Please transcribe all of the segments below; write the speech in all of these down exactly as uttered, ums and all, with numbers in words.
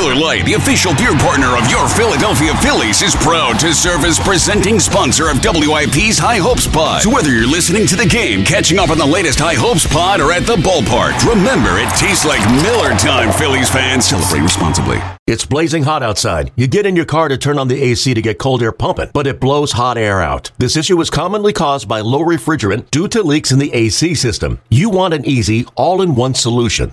Miller Lite, the official beer partner of your Philadelphia Phillies, is proud to serve as presenting sponsor of W I P's High Hopes Pod. So whether you're listening to the game, catching up on the latest High Hopes Pod, or at the ballpark, remember, it tastes like Miller time, Phillies fans. Celebrate responsibly. It's blazing hot outside. You get in your car to turn on the A C to get cold air pumping, but it blows hot air out. This issue is commonly caused by low refrigerant due to leaks in the A C system. You want an easy, all-in-one solution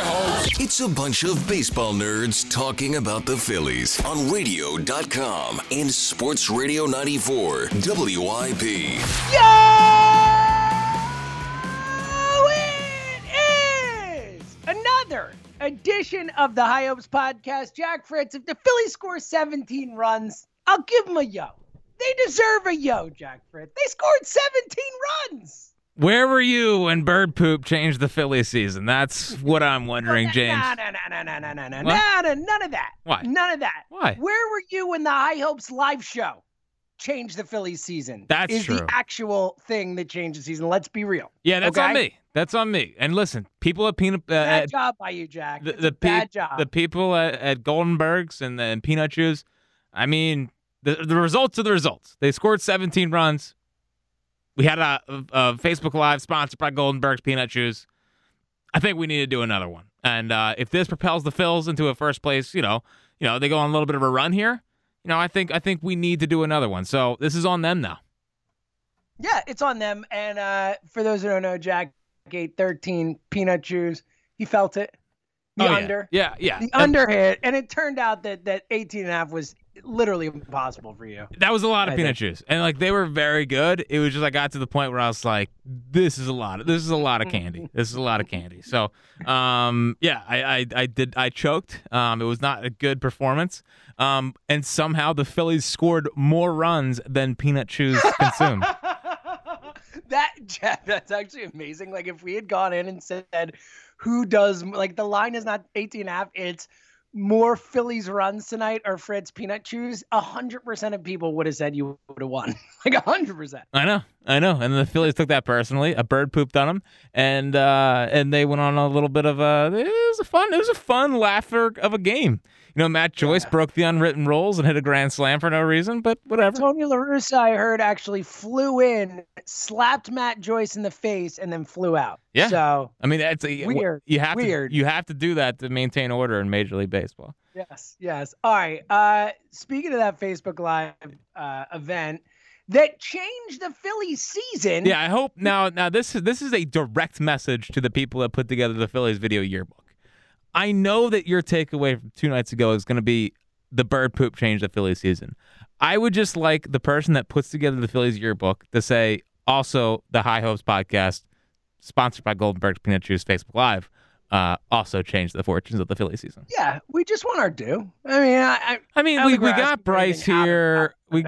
Hopes. It's a bunch of baseball nerds talking about the Phillies on radio dot com and Sports Radio ninety-four W I P. Yo! It is another edition of the High Hopes Podcast. Jack Fritz, if the Phillies score seventeen runs, I'll give them a yo. They deserve a yo, Jack Fritz. They scored seventeen runs. Where were you when bird poop changed the Phillies season? That's what I'm wondering, James. No, no, no, no, no, no, no, no, no, none of that. Why? None of that. Why? Where were you when the High Hopes live show changed the Phillies season? That's is true. The actual thing that changed the season. Let's be real. Yeah, that's okay? on me. That's on me. And listen, people at Peanut... Uh, bad at, job by you, Jack. The, the pe- bad job. The people at, at Goldenberg's and, the, and Peanut Chews, I mean... The the results are the results. They scored seventeen runs. We had a, a, a Facebook Live sponsored by Goldenberg's Peanut Chews. I think we need to do another one. And uh, if this propels the Phils into a first place, you know, you know, they go on a little bit of a run here. You know, I think I think we need to do another one. So this is on them now. Yeah, it's on them. And uh, for those who don't know, Jack ate thirteen Peanut Chews. He felt it. The oh, under. Yeah, yeah. yeah. The and, under hit. And it turned out that that eighteen and a half was literally impossible for you. That was a lot of I peanut think. juice, and like they were very good. It was just I got to the point where I was like, "This is a lot. Of, this is a lot of candy. This is a lot of candy." So, um, yeah, I, I, I did. I choked. Um, it was not a good performance. Um, and somehow the Phillies scored more runs than peanut juice consumed. That Jeff, that's actually amazing. Like if we had gone in and said, "Who does?" Like the line is not eighteen and a half. It's more Phillies runs tonight or Fred's Peanut Chews, one hundred percent of people would have said you would have won. Like one hundred percent. I know. I know. And the Phillies took that personally. A bird pooped on them. And uh, and they went on a little bit of a – it was a fun, it was a fun laugher of a game. You know, Matt Joyce yeah. broke the unwritten rules and hit a grand slam for no reason, but whatever. Tony La Russa, I heard, actually flew in, slapped Matt Joyce in the face, and then flew out. Yeah. So I mean, that's a, weird. You have weird. to you have to do that to maintain order in Major League Baseball. Yes. Yes. All right. Uh, speaking of that Facebook Live uh, event that changed the Phillies season. Yeah. I hope now. Now this is this is a direct message to the people that put together the Phillies video yearbook. I know that your takeaway from two nights ago is going to be the bird poop changed the Phillies season. I would just like the person that puts together the Phillies yearbook to say, also, the High Hopes Podcast, sponsored by Goldenberg's Peanut Chews Facebook Live, uh, also changed the fortunes of the Phillies season. Yeah, we just want our due. I mean, I, I, I mean, I we, we got Bryce here. We,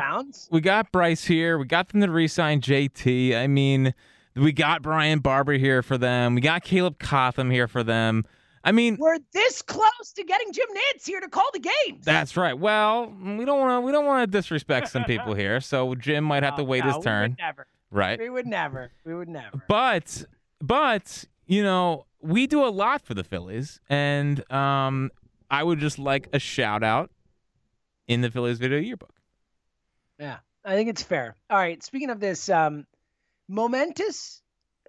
we got Bryce here. We got them to re-sign J T. I mean, we got Brian Barber here for them. We got Caleb Cotham here for them. I mean, we're this close to getting Jim Nance here to call the games. That's right. Well, we don't want to. We don't want to disrespect some people here, so Jim might have oh, to wait no, his turn. We would never. Right. We would never. We would never. But, but you know, we do a lot for the Phillies, and um, I would just like a shout out in the Phillies video yearbook. Yeah, I think it's fair. All right. Speaking of this um, momentous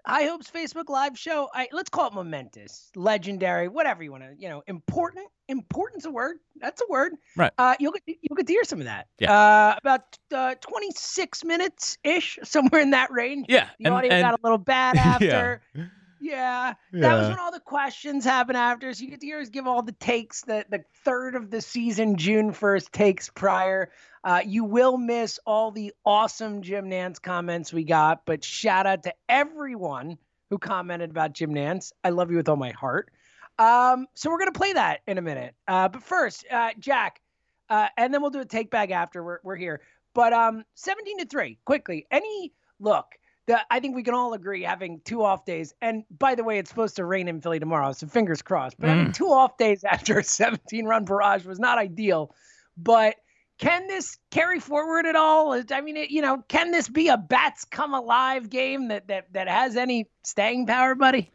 High Hopes Facebook Live show, I, let's call it momentous, legendary, whatever you want to, you know, important. Important's a word. That's a word. Right. Uh, you'll, you'll get to hear some of that. Yeah. Uh, about uh, twenty-six minutes-ish, somewhere in that range. Yeah. The and, audio and, got a little bad after. Yeah. yeah. yeah. That was when all the questions happened after. So you get to hear us give all the takes, the, the third of the season, June first takes prior. Uh, you will miss all the awesome Jim Nance comments we got, but shout out to everyone who commented about Jim Nance. I love you with all my heart. Um, so we're going to play that in a minute. Uh, but first, uh, Jack, uh, and then we'll do a take back after we're, we're here. But um, seventeen to three, quickly. Any look, that I think we can all agree having two off days. And by the way, it's supposed to rain in Philly tomorrow, so fingers crossed. But mm. having two off days after a seventeen-run barrage was not ideal. But can this carry forward at all? I mean, it, you know, can this be a bats come alive game that that that has any staying power, buddy?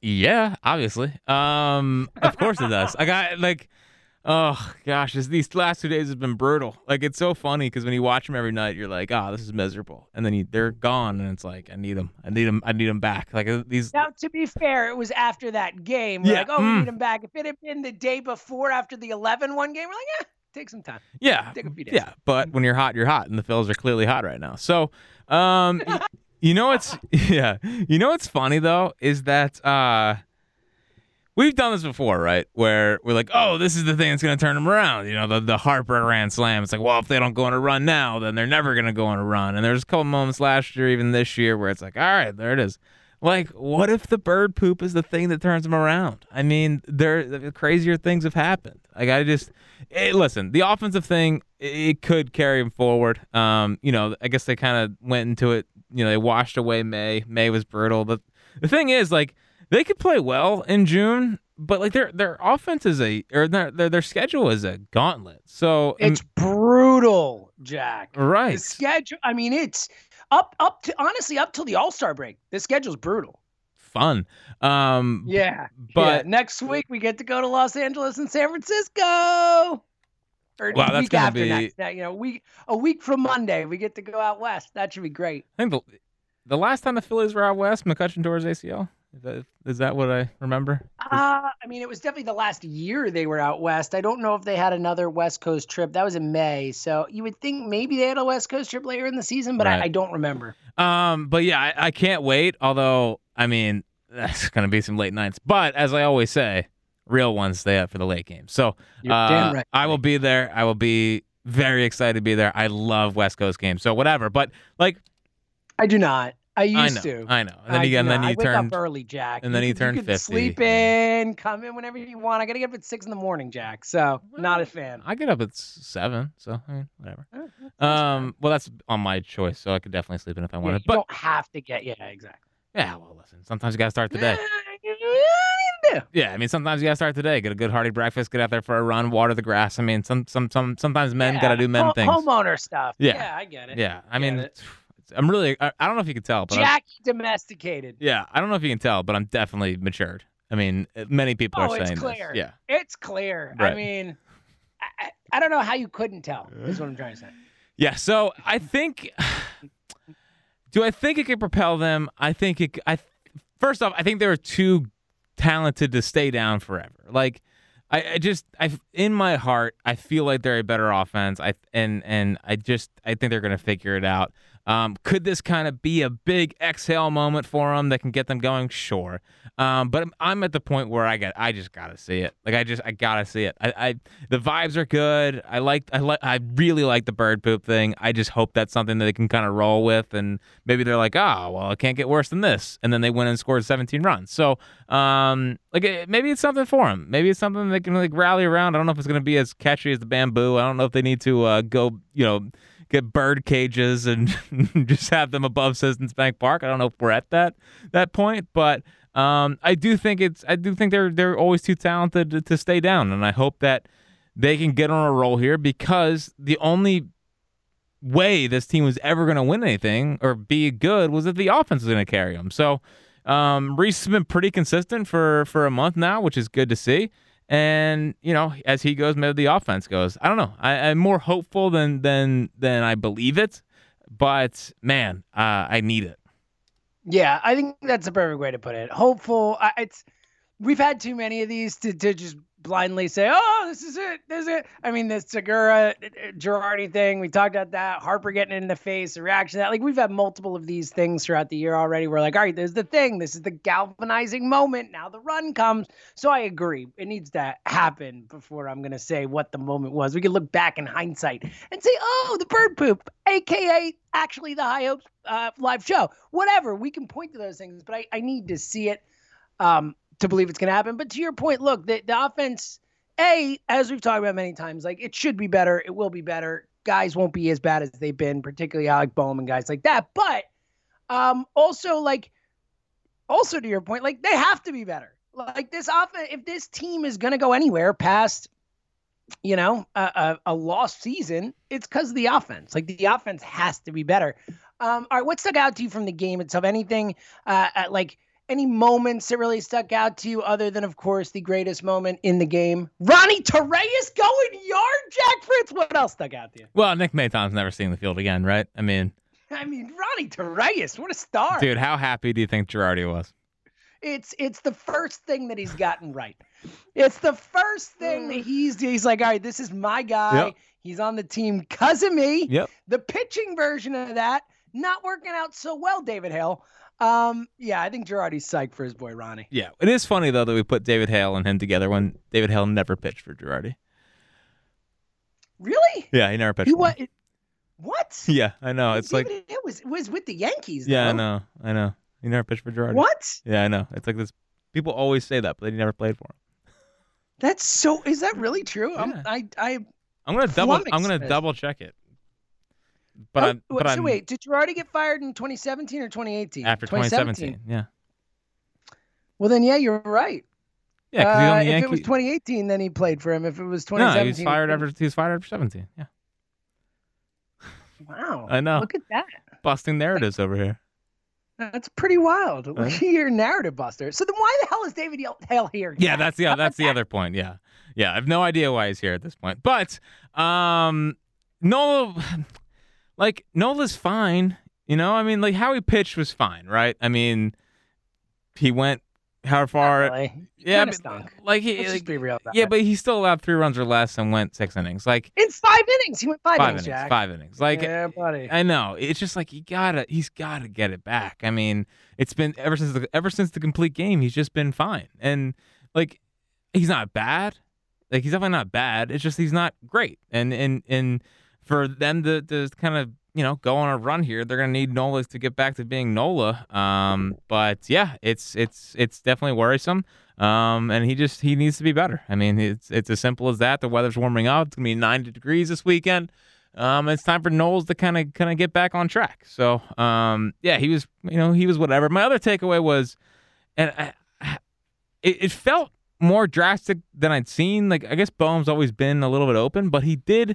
Yeah, obviously. Um, of course it does. I got like, oh gosh, this, these last two days have been brutal. Like, it's so funny because when you watch them every night, you're like, oh, this is miserable, and then you, they're gone, and it's like, I need them, I need them, I need them back. Like these. Now, to be fair, it was after that game. We're yeah. like, oh, mm. we need them back. If it had been the day before, after the eleven one game, we're like, yeah, take some time. Yeah, take a few days. Yeah, but when you're hot, you're hot, and the Phillies are clearly hot right now. So, um. You know what's yeah. You know what's funny though is that uh, we've done this before, right? Where we're like, oh, this is the thing that's gonna turn them around. You know, the the Harper ran slam. It's like, well, if they don't go on a run now, then they're never gonna go on a run. And there's a couple moments last year, even this year, where it's like, all right, there it is. Like, what if the bird poop is the thing that turns them around? I mean, there crazier things have happened. Like, I just it, listen. The offensive thing, it could carry them forward. Um, you know, I guess they kind of went into it. You know, they washed away May. May was brutal. But the thing is, like, they could play well in June, but like their their offense is a or their their, their schedule is a gauntlet. So it's um, brutal, Jack. Right. The schedule. I mean, it's. Up, up to honestly, up till the All-Star break, the schedule's brutal. Fun, um, yeah. But yeah. Next week we get to go to Los Angeles and San Francisco. Or wow, that's gonna be next, you know, week a week from Monday we get to go out west. That should be great. I think the, the last time the Phillies were out west, McCutchen tore his A C L. Is that, is that what I remember? Uh, I mean, it was definitely the last year they were out west. I don't know if they had another West Coast trip. That was in May. So you would think maybe they had a West Coast trip later in the season, but right. I, I don't remember. Um, but, yeah, I, I can't wait, although, I mean, that's going to be some late nights. But as I always say, real ones stay up for the late game. So uh, damn right. I will be there. I will be very excited to be there. I love West Coast games, so whatever. But, like, I do not. I used I know, to. I know. And then, I you, and then you I turned. I wake up early, Jack. And then you, he turned you fifty. Sleep in, come in whenever you want. I got to get up at six in the morning, Jack. So, well, not a fan. I get up at seven, so I mean, whatever. Oh, that's um, well, that's on my choice, so I could definitely sleep in if I wanted. Yeah, you but, don't have to get, yeah, exactly. Yeah, well, listen, sometimes you got to start the day. Yeah, I mean, sometimes you got to start the day. Get a good hearty breakfast, get out there for a run, water the grass. I mean, some, some, some sometimes men yeah. got to do men Ho- things. Homeowner stuff. Yeah. yeah, I get it. Yeah, I, I mean, it. I'm really, I, I don't know if you can tell. But Jack I'm, domesticated. Yeah, I don't know if you can tell, but I'm definitely matured. I mean, many people oh, are saying this. Yeah. It's clear. Right. I mean, I, I don't know how you couldn't tell is what I'm trying to say. Yeah, so I think, do I think it could propel them? I think it, I first off, I think they were too talented to stay down forever. Like, I, I just, I in my heart, I feel like they're a better offense. I and and I just, I think they're going to figure it out. Um, could this kind of be a big exhale moment for them that can get them going? Sure, um, but I'm, I'm at the point where I got, I just gotta see it. Like I just, I gotta see it. I, I the vibes are good. I like, I like, I really like the bird poop thing. I just hope that's something that they can kind of roll with, and maybe they're like, oh, well, it can't get worse than this, and then they win and score seventeen runs. So, um, like maybe it's something for them. Maybe it's something they can like rally around. I don't know if it's gonna be as catchy as the bamboo. I don't know if they need to uh, go, you know. Get bird cages and just have them above Citizens Bank Park. I don't know if we're at that that point, but um, I do think it's I do think they're they're always too talented to, to stay down, and I hope that they can get on a roll here because the only way this team was ever going to win anything or be good was if the offense was going to carry them. So um, Rhys has been pretty consistent for for a month now, which is good to see. And, you know, as he goes, maybe the offense goes. I don't know. I, I'm more hopeful than than than I believe it. But, man, uh, I need it. Yeah, I think that's the perfect way to put it. Hopeful. I, it's we've had too many of these to, to just blindly say, oh, this is it. This is it. I mean, this Segura, Girardi thing, we talked about that. Harper getting in the face, the reaction to that. Like, we've had multiple of these things throughout the year already. We're like, all right, there's the thing. This is the galvanizing moment. Now the run comes. So I agree. It needs to happen before I'm going to say what the moment was. We can look back in hindsight and say, oh, the bird poop, a k a actually the High Hopes uh, live show. Whatever. We can point to those things, but I, I need to see it. Um, to believe it's going to happen. But to your point, look, the, the offense, A, as we've talked about many times, like it should be better. It will be better. Guys won't be as bad as they've been, particularly Alec Bohm and guys like that. But Um, also, like, also to your point, like, they have to be better. Like, this offense, if this team is going to go anywhere past, you know, a, a, a lost season, it's because of the offense. Like, the offense has to be better. Um, all right, what stuck out to you from the game itself? Anything, uh, at, like, any moments that really stuck out to you other than, of course, the greatest moment in the game? Ronnie Torres going yard, Jack Fritz. What else stuck out to you? Well, Nick Maton's never seen the field again, right? I mean... I mean, Ronnie Torres, what a star. Dude, how happy do you think Girardi was? It's it's the first thing that he's gotten right. It's the first thing that he's he's like, all right, this is my guy. Yep. He's on the team because of me. Yep. The pitching version of that, not working out so well, David Hale. Um, yeah, I think Girardi's psyched for his boy Ronnie. Yeah, it is funny, though, that we put David Hale and him together when David Hale never pitched for Girardi. Really? Yeah, he never pitched he for was, What? Yeah, I know. It's David like it was was with the Yankees. Though. Yeah, I know. I know. He never pitched for Girardi. What? Yeah, I know. It's like this. People always say that, but they never played for him. That's so. Is that really true? Yeah. I'm, I I. I'm gonna double. I'm gonna double check it. But oh, I, but so I'm, wait, did Girardi get fired in twenty seventeen or twenty eighteen? After twenty seventeen, yeah. Well then, yeah, you're right. Yeah, because uh, if Yankee... it was twenty eighteen, then he played for him. If it was twenty seventeen, no, he was fired after he was fired after seventeen. Yeah. Wow. I know. Look at that. Busting narratives over here. That's pretty wild. Uh-huh. You're a narrative buster. So then why the hell is David Hale here? Yeah, that's the, that's the other point. Yeah. Yeah. I have no idea why he's here at this point. But um, Nola, like, Nola's fine. You know, I mean, like, how he pitched was fine, right? I mean, he went how far? Really. Yeah, but, like he, Let's like, be real about yeah, it. But he still allowed three runs or less and went six innings. Like in five innings, he went five, five innings. Jack. Five innings. Like, yeah, buddy. I know. It's just like you gotta. He's gotta get it back. I mean, it's been ever since the ever since the complete game. He's just been fine, and like he's not bad. Like he's definitely not bad. It's just he's not great. And and and for them to to kind of. You know, go on a run here. They're gonna need Nola to get back to being Nola. Um, but yeah, it's it's it's definitely worrisome. Um, and he just he needs to be better. I mean, it's it's as simple as that. The weather's warming up. It's gonna be ninety degrees this weekend. Um, it's time for Knowles to kind of kind of get back on track. So um, yeah, he was you know he was whatever. My other takeaway was, and I, I, it, it felt more drastic than I'd seen. Like I guess Bohm's always been a little bit open, but he did.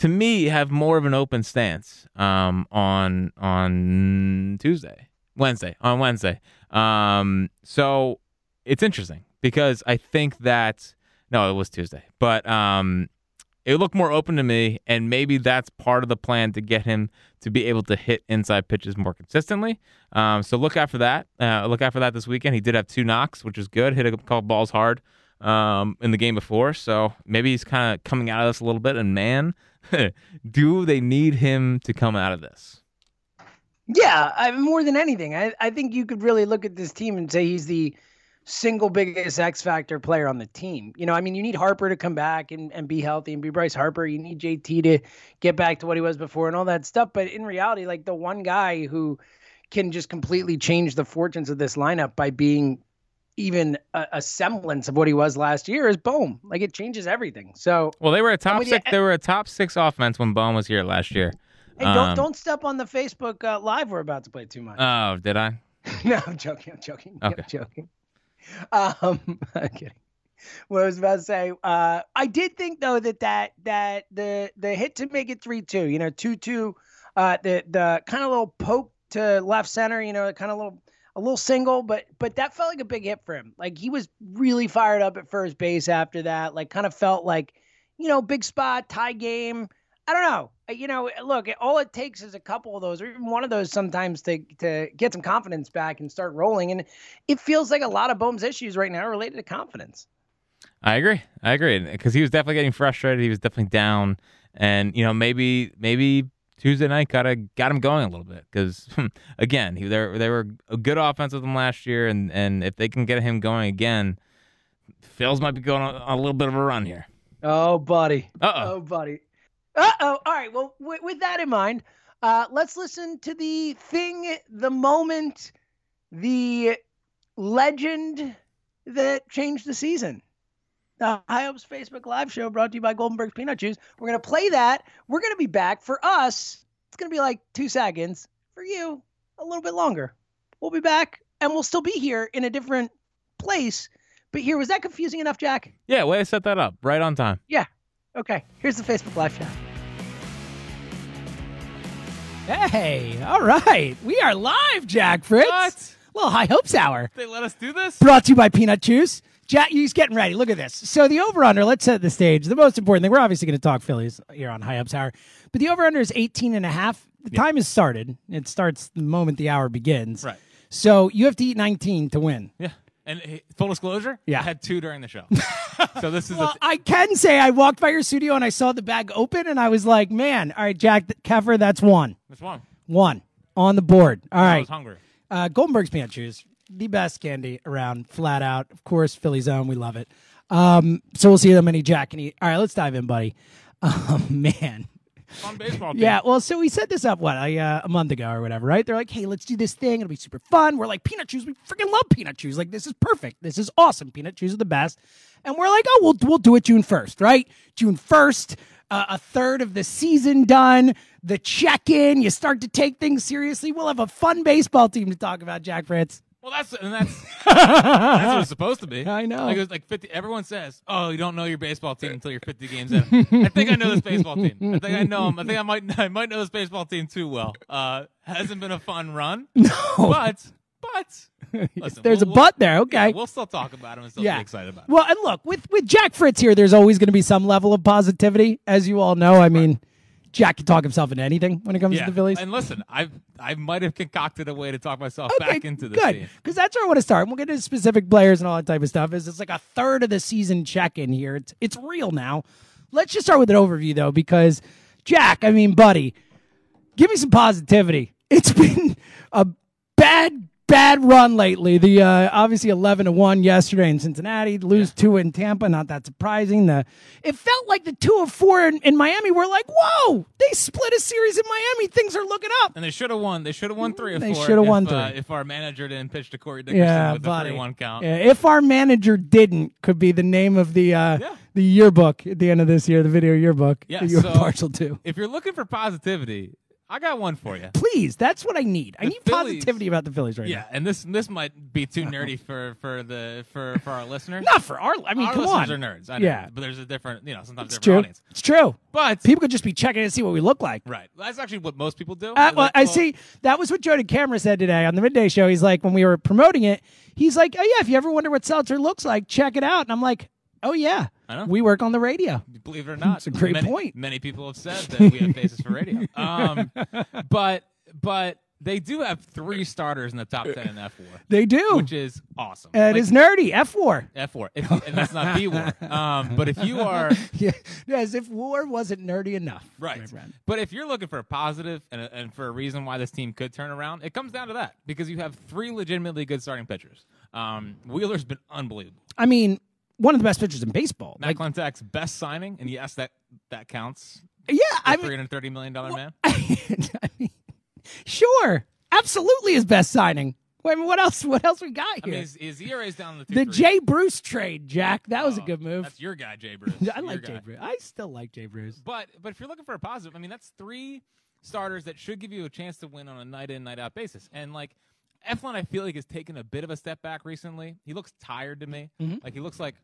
To me, have more of an open stance um, on on Tuesday, Wednesday, on Wednesday. Um, so it's interesting because I think that no, it was Tuesday, but um, it looked more open to me, and maybe that's part of the plan to get him to be able to hit inside pitches more consistently. Um, so look out for that. Uh, look out for that this weekend. He did have two knocks, which is good. Hit a couple balls hard um, in the game before, so maybe he's kind of coming out of this a little bit. And man. Do they need him to come out of this? Yeah, I, more than anything. I, I think you could really look at this team and say he's the single biggest X factor player on the team. You know, I mean, you need Harper to come back and, and be healthy and be Bryce Harper. You need J T to get back to what he was before and all that stuff. But in reality, like the one guy who can just completely change the fortunes of this lineup by being even a, a semblance of what he was last year is Bohm. Like it changes everything. So well, they were a top six. You, they were a top six offense when Bohm was here last year. Hey, um, don't don't step on the Facebook uh, live we're about to play too much. Oh, did I? No, I'm joking. I'm joking. Okay. I'm joking. Um, I'm kidding. What I was about to say. Uh, I did think though that that that the the hit to make it three two. You know, two two. Uh, the the kind of little poke to left center. You know, kind of little. A little single, but but that felt like a big hit for him. Like he was really fired up at first base after that. Like kind of felt like, you know, big spot, tie game. I don't know. You know, look, all it takes is a couple of those or even one of those sometimes to to get some confidence back and start rolling. And it feels like a lot of Bohm's issues right now are related to confidence. I agree. I agree. Because he was definitely getting frustrated. He was definitely down. And, you know, maybe maybe. Tuesday night got a, got him going a little bit because, again, he, they they were a good offense with him last year, and, and if they can get him going again, Phil's might be going on a little bit of a run here. Oh, buddy. Uh-oh. Oh, buddy. Uh-oh. All right, well, w- with that in mind, uh, let's listen to the thing, the moment, the legend that changed the season. The High Hopes Facebook Live show brought to you by Goldenberg's Peanut Chews. We're going to play that. We're going to be back. For us, it's going to be like two seconds. For you, a little bit longer. We'll be back, and we'll still be here in a different place. But here, was that confusing enough, Jack? Yeah, way to set that up. Right on time. Yeah. Okay. Here's the Facebook Live chat. Hey, all right. We are live, Jack Fritz. What? Well, High Hopes Hour. They let us do this? Brought to you by Peanut Chews. Jack, he's getting ready. Look at this. So the over-under, let's set the stage. The most important thing, we're obviously going to talk Phillies here on High Hopes Hour, but the over-under is eighteen and a half. The yep. time is started. It starts the moment the hour begins. Right. So you have to eat nineteen to win. Yeah. And full disclosure, yeah. I had two during the show. So this is. Well, th- I can say I walked by your studio and I saw the bag open and I was like, man, all right, Jack Kapler, that's one. That's one. One on the board. All right. I was hungry. Uh, Goldenberg's Peanut Chews, the best candy around, flat out. Of course, Philly's own. We love it. Um, so we'll see how many Jack can eat. All right, let's dive in, buddy. Oh, man. Fun baseball team. Yeah, well, so we set this up, what, like, uh, a month ago or whatever, right? They're like, hey, let's do this thing. It'll be super fun. We're like, Peanut Chews, we freaking love Peanut Chews. Like, this is perfect. This is awesome. Peanut Chews are the best. And we're like, oh, we'll, we'll do it June first, right? June first, uh, a third of the season done, the check-in. You start to take things seriously. We'll have a fun baseball team to talk about, Jack Fritz. Well, that's and that's, that's what it's supposed to be. I know. Like, it was like fifty. Everyone says, "Oh, you don't know your baseball team until you're fifty games in." I think I know this baseball team. I think I know them. I think I might. I might know this baseball team too well. Uh, hasn't been a fun run. No, but but listen, there's we'll, a but there. Okay, yeah, we'll still talk about them and still yeah. be excited about it. Well, and look, with with Jack Fritz here, there's always going to be some level of positivity, as you all know. I mean. Right. Jack can talk himself into anything when it comes yeah. to the Phillies. And listen, I I might have concocted a way to talk myself okay, back into this good, because that's where I want to start. And we'll get into specific players and all that type of stuff. Is it's like a third of the season check-in here. It's it's real now. Let's just start with an overview, though, because, Jack, I mean, buddy, give me some positivity. It's been a bad, bad run lately. The uh, obviously eleven to one yesterday in Cincinnati, lose yeah. two in Tampa, not that surprising. The It felt like the two of four in, in Miami were like, whoa, they split a series in Miami. Things are looking up. And they should have won. They should have won three of they four. They should have won three. Uh, if our manager didn't pitch to Corey Dickerson yeah, with buddy. a three one count. Yeah, if our manager didn't could be the name of the uh, yeah. the yearbook at the end of this year, the video yearbook yeah, that you were so partial to. If you're looking for positivity, I got one for you. Please, that's what I need. The I need Phillies, positivity about the Phillies right yeah, now. Yeah, and this this might be too nerdy for, for the for, for our listeners. Not for our. I mean, our come on. Our listeners are nerds. I know, yeah, but there's a different, you know, sometimes it's different true. audience. It's true. But people could just be checking in to see what we look like. Right. That's actually what most people do. Uh, well, I call. see. That was what Joe Girardi said today on the midday show. He's like, when we were promoting it, he's like, oh yeah, if you ever wonder what seltzer looks like, check it out. And I'm like, oh yeah. I know. We work on the radio. Believe it or not. It's a great many, point. Many people have said that we have faces for radio. Um, but but they do have three starters in the top ten in F four. They do. Which is awesome. It like, is nerdy. F four. F four. If, and that's not B-War. Um, but if you are... yeah, as if war wasn't nerdy enough. Right. But if you're looking for a positive and, a, and for a reason why this team could turn around, it comes down to that. Because you have three legitimately good starting pitchers. Um, Wheeler's been unbelievable. I mean... One of the best pitchers in baseball. Matt Klentak's like, best signing, and yes, that, that counts. Yeah, I mean, three hundred thirty million dollars well, man. I, I mean, sure, absolutely his best signing. I mean, what else? What else we got here? I mean, his, his E R A's down in the two, the Jay Bruce trade, Jack. That was oh, a good move. That's your guy, Jay Bruce. I like your Jay guy. Bruce. I still like Jay Bruce. But but if you're looking for a positive, I mean, that's three starters that should give you a chance to win on a night in, night out basis, and like. Eflin, I feel like, has taken a bit of a step back recently. He looks tired to me. Mm-hmm. Like, he looks like,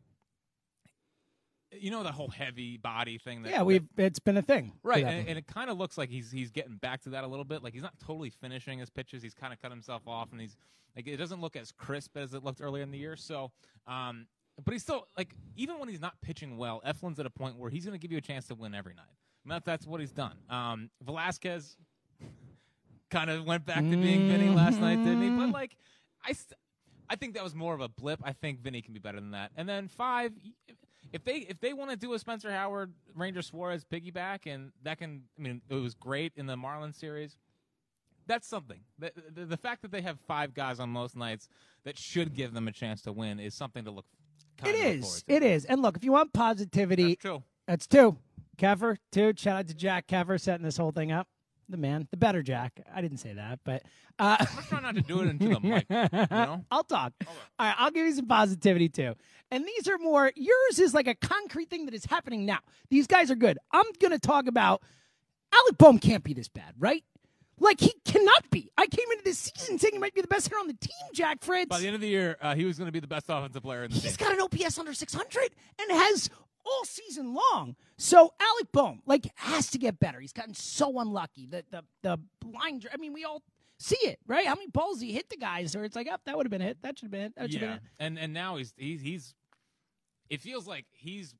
you know, the whole heavy body thing. That, yeah, we've that, it's been a thing. Right, and, and it kind of looks like he's he's getting back to that a little bit. Like, he's not totally finishing his pitches. He's kind of cut himself off, and he's like, it doesn't look as crisp as it looked earlier in the year. So, um, but he's still, like, even when he's not pitching well, Eflin's at a point where he's going to give you a chance to win every night. And that, that's what he's done. Um, Velasquez... kind of went back to being Vinny last night, didn't he? But, like, I st- I think that was more of a blip. I think Vinny can be better than that. And then five, if they if they want to do a Spencer Howard, Ranger Suarez piggyback, and that can, I mean, it was great in the Marlins series. That's something. The, the, the fact that they have five guys on most nights that should give them a chance to win is something to look kind it of is. Look forward to. It is. And, look, if you want positivity. That's two. That's two. Keffer, two. Shout out to Jack Keffer setting this whole thing up. The man, the better Jack. I didn't say that, but uh, I'm trying not to do it into the mic. You know? I'll talk. All right, I'll give you some positivity too. And these are more. Yours is like a concrete thing that is happening now. These guys are good. I'm gonna talk about Alec Bohm can't be this bad, right? Like, he cannot be. I came into this season saying he might be the best hitter on the team, Jack Fritz. By the end of the year, uh, he was going to be the best offensive player in the team. He's got an O P S under six hundred and has all season long. So Alec Bohm, like, has to get better. He's gotten so unlucky. The the the blind, I mean, we all see it, right? How many balls he hit the guys, or it's like, oh, that would have been a hit. That should have been a hit. That should have yeah. been a hit. And, and now he's, he's, he's, it feels like he's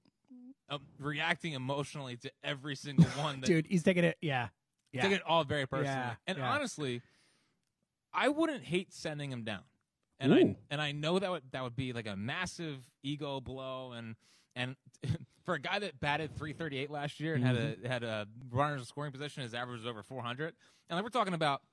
uh, reacting emotionally to every single one. That Dude, he's taking it, yeah. Yeah. Take it all very personally. Yeah, and yeah. honestly, I wouldn't hate sending him down. And Ooh. I and I know that would that would be like a massive ego blow, and and for a guy that batted three thirty-eight last year and mm-hmm. had a had a runners in scoring position, his average was over four hundred. And like we're talking about,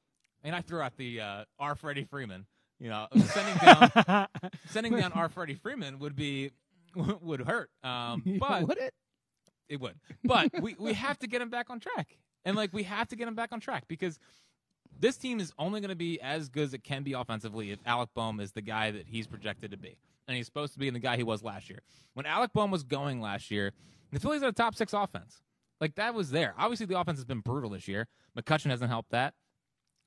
I mean, I threw out the uh, R. Freddie Freeman. You know, sending down sending down R. Freddie Freeman would be would hurt. Um, but would it? It would. But we, we have to get him back on track. And, like, we have to get him back on track because this team is only going to be as good as it can be offensively if Alec Bohm is the guy that he's projected to be. And he's supposed to be the guy he was last year. When Alec Bohm was going last year, the Phillies had a top six offense. Like, that was there. Obviously, the offense has been brutal this year. McCutchen hasn't helped that.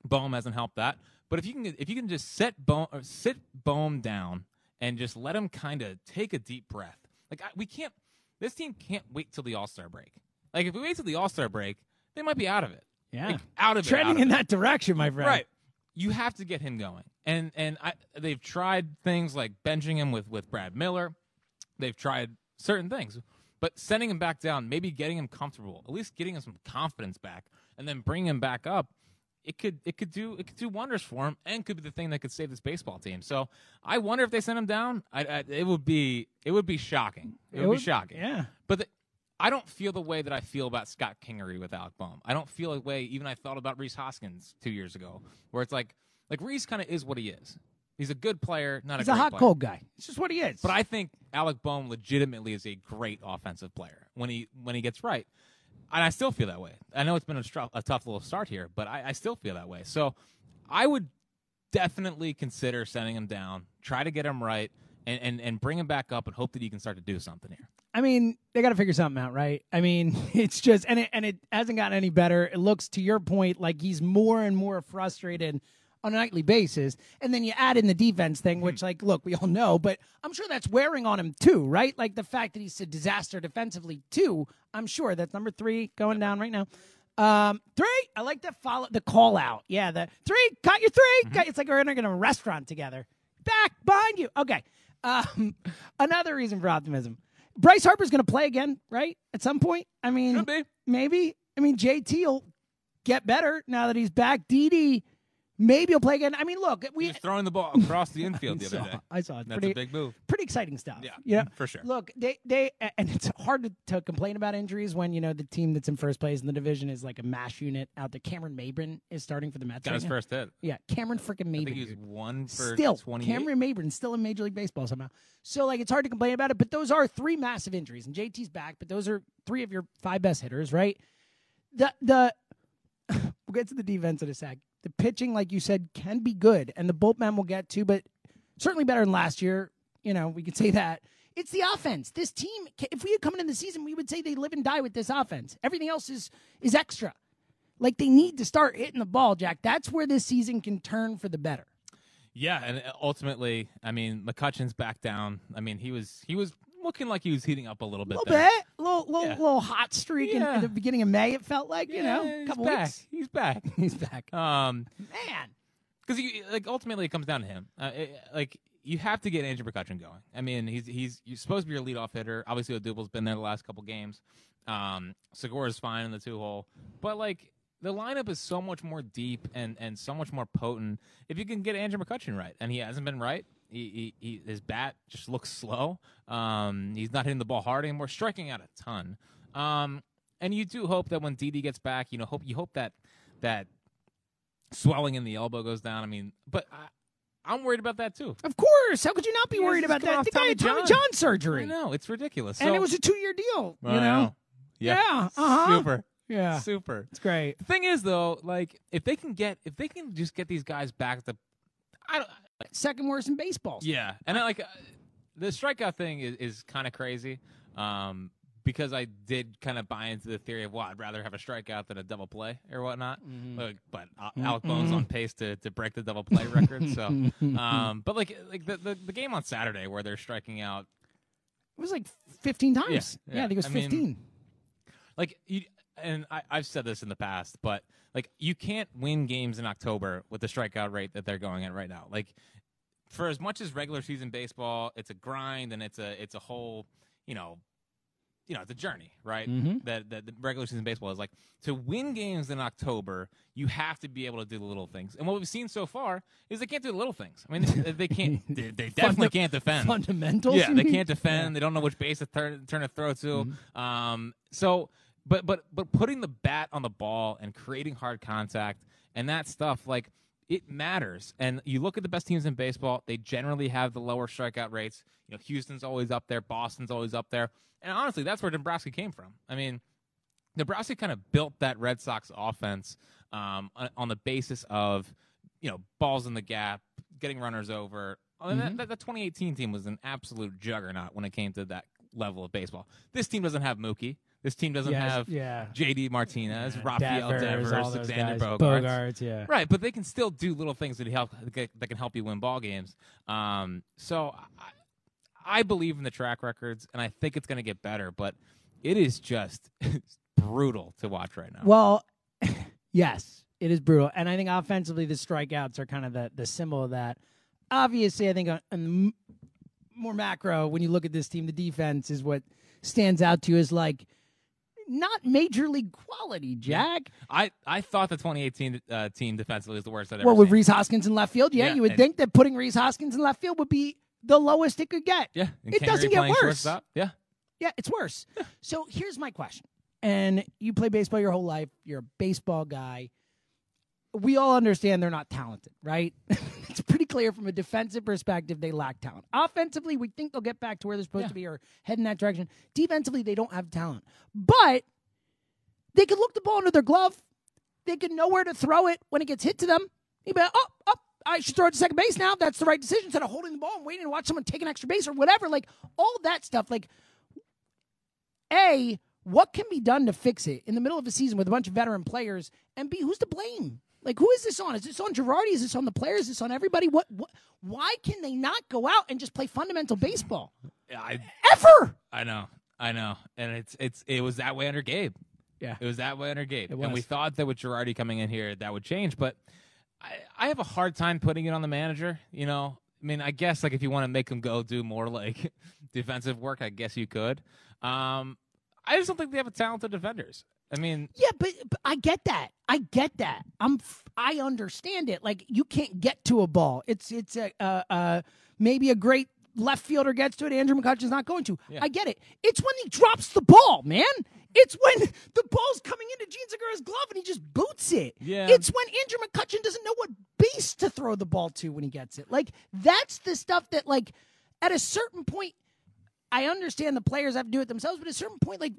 Bohm hasn't helped that. But if you can if you can just sit Bohm, or sit Bohm down and just let him kind of take a deep breath. Like, I, we can't – this team can't wait till the All-Star break. Like, if we wait till the All-Star break – they might be out of it. Yeah. Like, out of Trending it. Trending in it. that direction, my friend. Right. You have to get him going. And and I, they've tried things like benching him with, with Brad Miller. They've tried certain things. But sending him back down, maybe getting him comfortable, at least getting him some confidence back, and then bringing him back up, it could it could do it could do wonders for him and could be the thing that could save this baseball team. So I wonder if they send him down. I, I it would be it would be shocking. It, it would, would be shocking. Yeah. But the, I don't feel the way that I feel about Scott Kingery with Alec Bohm. I don't feel the way even I thought about Rhys Hoskins two years ago, where it's like, like Rhys kind of is what he is. He's a good player, not He's a great player. He's a hot, player. cold guy. It's just what he is. But I think Alec Bohm legitimately is a great offensive player when he when he gets right. And I still feel that way. I know it's been a, stru- a tough little start here, but I, I still feel that way. So I would definitely consider sending him down, try to get him right, and, and, and bring him back up and hope that he can start to do something here. I mean, they got to figure something out, right? I mean, it's just, and it, and it hasn't gotten any better. It looks, to your point, like he's more and more frustrated on a nightly basis. And then you add in the defense thing, which, like, look, we all know, but I'm sure that's wearing on him too, right? Like the fact that he's a disaster defensively too, I'm sure. That's number three going down right now. Um, three, I like the follow, the call out. Yeah, the three, caught your three. Mm-hmm. Got, it's like we're in a restaurant together. Back behind you. Okay. Um, another reason for optimism. Bryce Harper's going to play again, right? At some point. I mean, Should be. maybe. I mean, J T will get better now that he's back. Didi, maybe he'll play again. I mean, look. We, he was throwing the ball across the infield the saw, other day. I saw it. That's pretty, a big move. Pretty exciting stuff. Yeah, you know? For sure. Look, they, they and it's hard to, to complain about injuries when, you know, the team that's in first place in the division is like a mash unit out there. Cameron Maybin is starting for the Mets. Got right his now. first hit. Yeah, Cameron freaking Maybin. I think he was one for still, twenty-eight. Cameron Maybin's still in Major League Baseball somehow. So, like, it's hard to complain about it, but those are three massive injuries. And J T's back, but those are three of your five best hitters, right? The the We'll get to the defense in a sec. The pitching, like you said, can be good, and the bullpen will get to, but certainly better than last year. You know, we could say that. It's the offense. This team, if we had come into the season, we would say they live and die with this offense. Everything else is is extra. Like, they need to start hitting the ball, Jack. That's where this season can turn for the better. Yeah, and ultimately, I mean, McCutchen's back down. I mean, he was he was looking like he was heating up a little bit. A little there. bit. A little, little, yeah. little hot streak yeah. in, in the beginning of May, it felt like, you yeah, know, a couple back. weeks. He's back. He's back. Um, Man. Because, like, ultimately it comes down to him. Uh, it, like, you have to get Andrew McCutchen going. I mean, he's he's you're supposed to be your leadoff hitter. Obviously, Odubel's been there the last couple games. Um, Segura's fine in the two-hole. But, like, the lineup is so much more deep and, and so much more potent if you can get Andrew McCutchen right. And he hasn't been right. He, he, he, his bat just looks slow. Um, he's not hitting the ball hard anymore. Striking out a ton. Um, and you do hope that when Didi gets back, you know, hope you hope that that swelling in the elbow goes down. I mean, but I, I'm worried about that too. Of course, how could you not be yeah, worried about that? The guy had Tommy John surgery. I know, it's ridiculous. So, and it was a two-year deal. You know, know. yeah, yeah. Uh-huh. super, yeah, super. It's great. The thing is, though, like if they can get if they can just get these guys back to, I don't. Second worst in baseball. Yeah, and I, like uh, the strikeout thing is, is kind of crazy, um, because I did kind of buy into the theory of, well, I'd rather have a strikeout than a double play or whatnot. Mm-hmm. Like, but uh, Alec Bohm's mm-hmm. on pace to, to break the double play record. So, um, but like like the, the the game on Saturday where they're striking out, it was like fifteen times. Yeah, yeah. yeah I think it was I fifteen. Mean, like you, and I, I've said this in the past, but like you can't win games in October with the strikeout rate that they're going at right now. Like for as much as regular season baseball, it's a grind and it's a it's a whole you know. You know, it's a journey, right? Mm-hmm. That that the regular season baseball is like to win games in October. You have to be able to do the little things, and what we've seen so far is they can't do the little things. I mean, they, they can't. They, they definitely Funda- can't defend. Fundamentals. Yeah, they can't defend. They don't know which base to turn turn a throw to. Mm-hmm. Um. So, but but but putting the bat on the ball and creating hard contact and that stuff like it matters. And you look at the best teams in baseball; they generally have the lower strikeout rates. You know, Houston's always up there. Boston's always up there. And honestly, that's where Dombrowski came from. I mean, Dombrowski kind of built that Red Sox offense um, on the basis of, you know, balls in the gap, getting runners over. Mm-hmm. That, that, that twenty eighteen team was an absolute juggernaut when it came to that level of baseball. This team doesn't have Mookie. This team doesn't yes, have yeah. J D Martinez, yeah, Rafael Devers, Devers Xander Bogaerts. Bogaerts yeah. Right, but they can still do little things that help that can help you win ball games. Um, so. I, I believe in the track records, and I think it's going to get better, but it is just brutal to watch right now. Well, yes, it is brutal. And I think offensively the strikeouts are kind of the, the symbol of that. Obviously, I think on, on more macro, when you look at this team, the defense is what stands out to you as, like, not major league quality, Jack. I, I thought the twenty eighteen uh, team defensively was the worst I'd ever well, seen. Well, with Rhys Hoskins in left field, yeah, yeah you would think that putting Rhys Hoskins in left field would be the lowest it could get. Yeah. It doesn't get worse. Shortstop? Yeah. Yeah, it's worse. Yeah. So here's my question. And you play baseball your whole life. You're a baseball guy. We all understand they're not talented, right? It's pretty clear from a defensive perspective they lack talent. Offensively, we think they'll get back to where they're supposed yeah. to be or head in that direction. Defensively, they don't have talent. But they can look the ball under their glove. They can know where to throw it when it gets hit to them. You better, oh, oh. I should throw it to second base now. That's the right decision. Instead of holding the ball and waiting to watch someone take an extra base or whatever, like all that stuff. Like, A, what can be done to fix it in the middle of a season with a bunch of veteran players? And B, who's to blame? Like, who is this on? Is this on Girardi? Is this on the players? Is this on everybody? What? what why can they not go out and just play fundamental baseball? I, Ever? I know. I know. And it's it's it was that way under Gabe. Yeah. It was that way under Gabe. And we thought that with Girardi coming in here, that would change. But I have a hard time putting it on the manager, you know. I mean, I guess, like, if you want to make them go do more, like, defensive work, I guess you could. Um, I just don't think they have a talented defenders. I mean... Yeah, but, but I get that. I get that. I'm, I understand it. Like, you can't get to a ball. It's it's a, uh, uh, maybe a great left fielder gets to it. Andrew McCutchen's not going to. Yeah. I get it. It's when he drops the ball, man. It's when the ball's coming into Jean Segura's glove and he just boots it. Yeah. It's when Andrew McCutchen doesn't know what base to throw the ball to when he gets it. Like, that's the stuff that, like, at a certain point, I understand the players have to do it themselves, but at a certain point, like,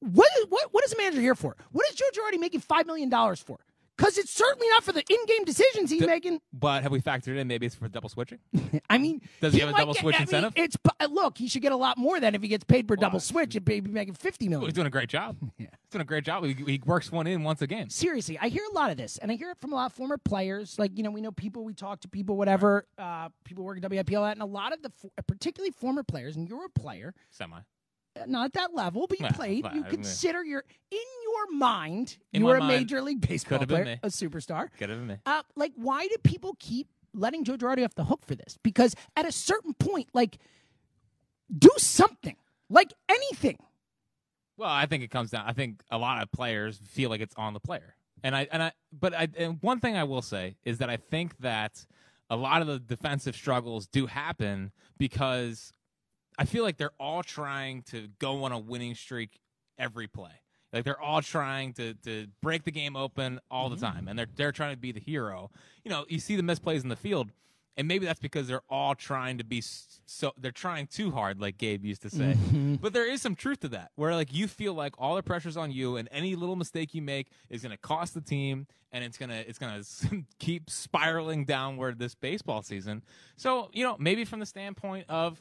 what is, what, what is a manager here for? What is Joe Girardi making five million dollars for? Because it's certainly not for the in-game decisions he's D- making. But have we factored in maybe it's for double switching? I mean, does he, he have a double get, switch I incentive? Mean, it's look, he should get a lot more than if he gets paid per well, double switch. He'd be making fifty million. Well, he's doing a great job. Yeah, he's doing a great job. He, he works one in once a game. Seriously, I hear a lot of this, and I hear it from a lot of former players. Like, you know, we know people, we talk to people, whatever. Right. Uh, people work at W I P L, and a lot of the, particularly former players, and you're a player, semi. Not at that level, but you well, played. Well, you consider I mean, your in your mind, in you were a mind, major league baseball player, me. a superstar. Could have been me. Uh, like, why do people keep letting Joe Girardi off the hook for this? Because at a certain point, like, do something, like anything. Well, I think it comes down. I think a lot of players feel like it's on the player, and I and I. But I and one thing I will say is that I think that a lot of the defensive struggles do happen because I feel like they're all trying to go on a winning streak every play. Like, they're all trying to to break the game open all mm-hmm. the time, and they're they're trying to be the hero. You know, you see the misplays in the field, and maybe that's because they're all trying to be so they're trying too hard, like Gabe used to say. Mm-hmm. But there is some truth to that, where, like, you feel like all the pressure's on you, and any little mistake you make is going to cost the team, and it's gonna it's gonna keep spiraling downward this baseball season. So, you know, maybe from the standpoint of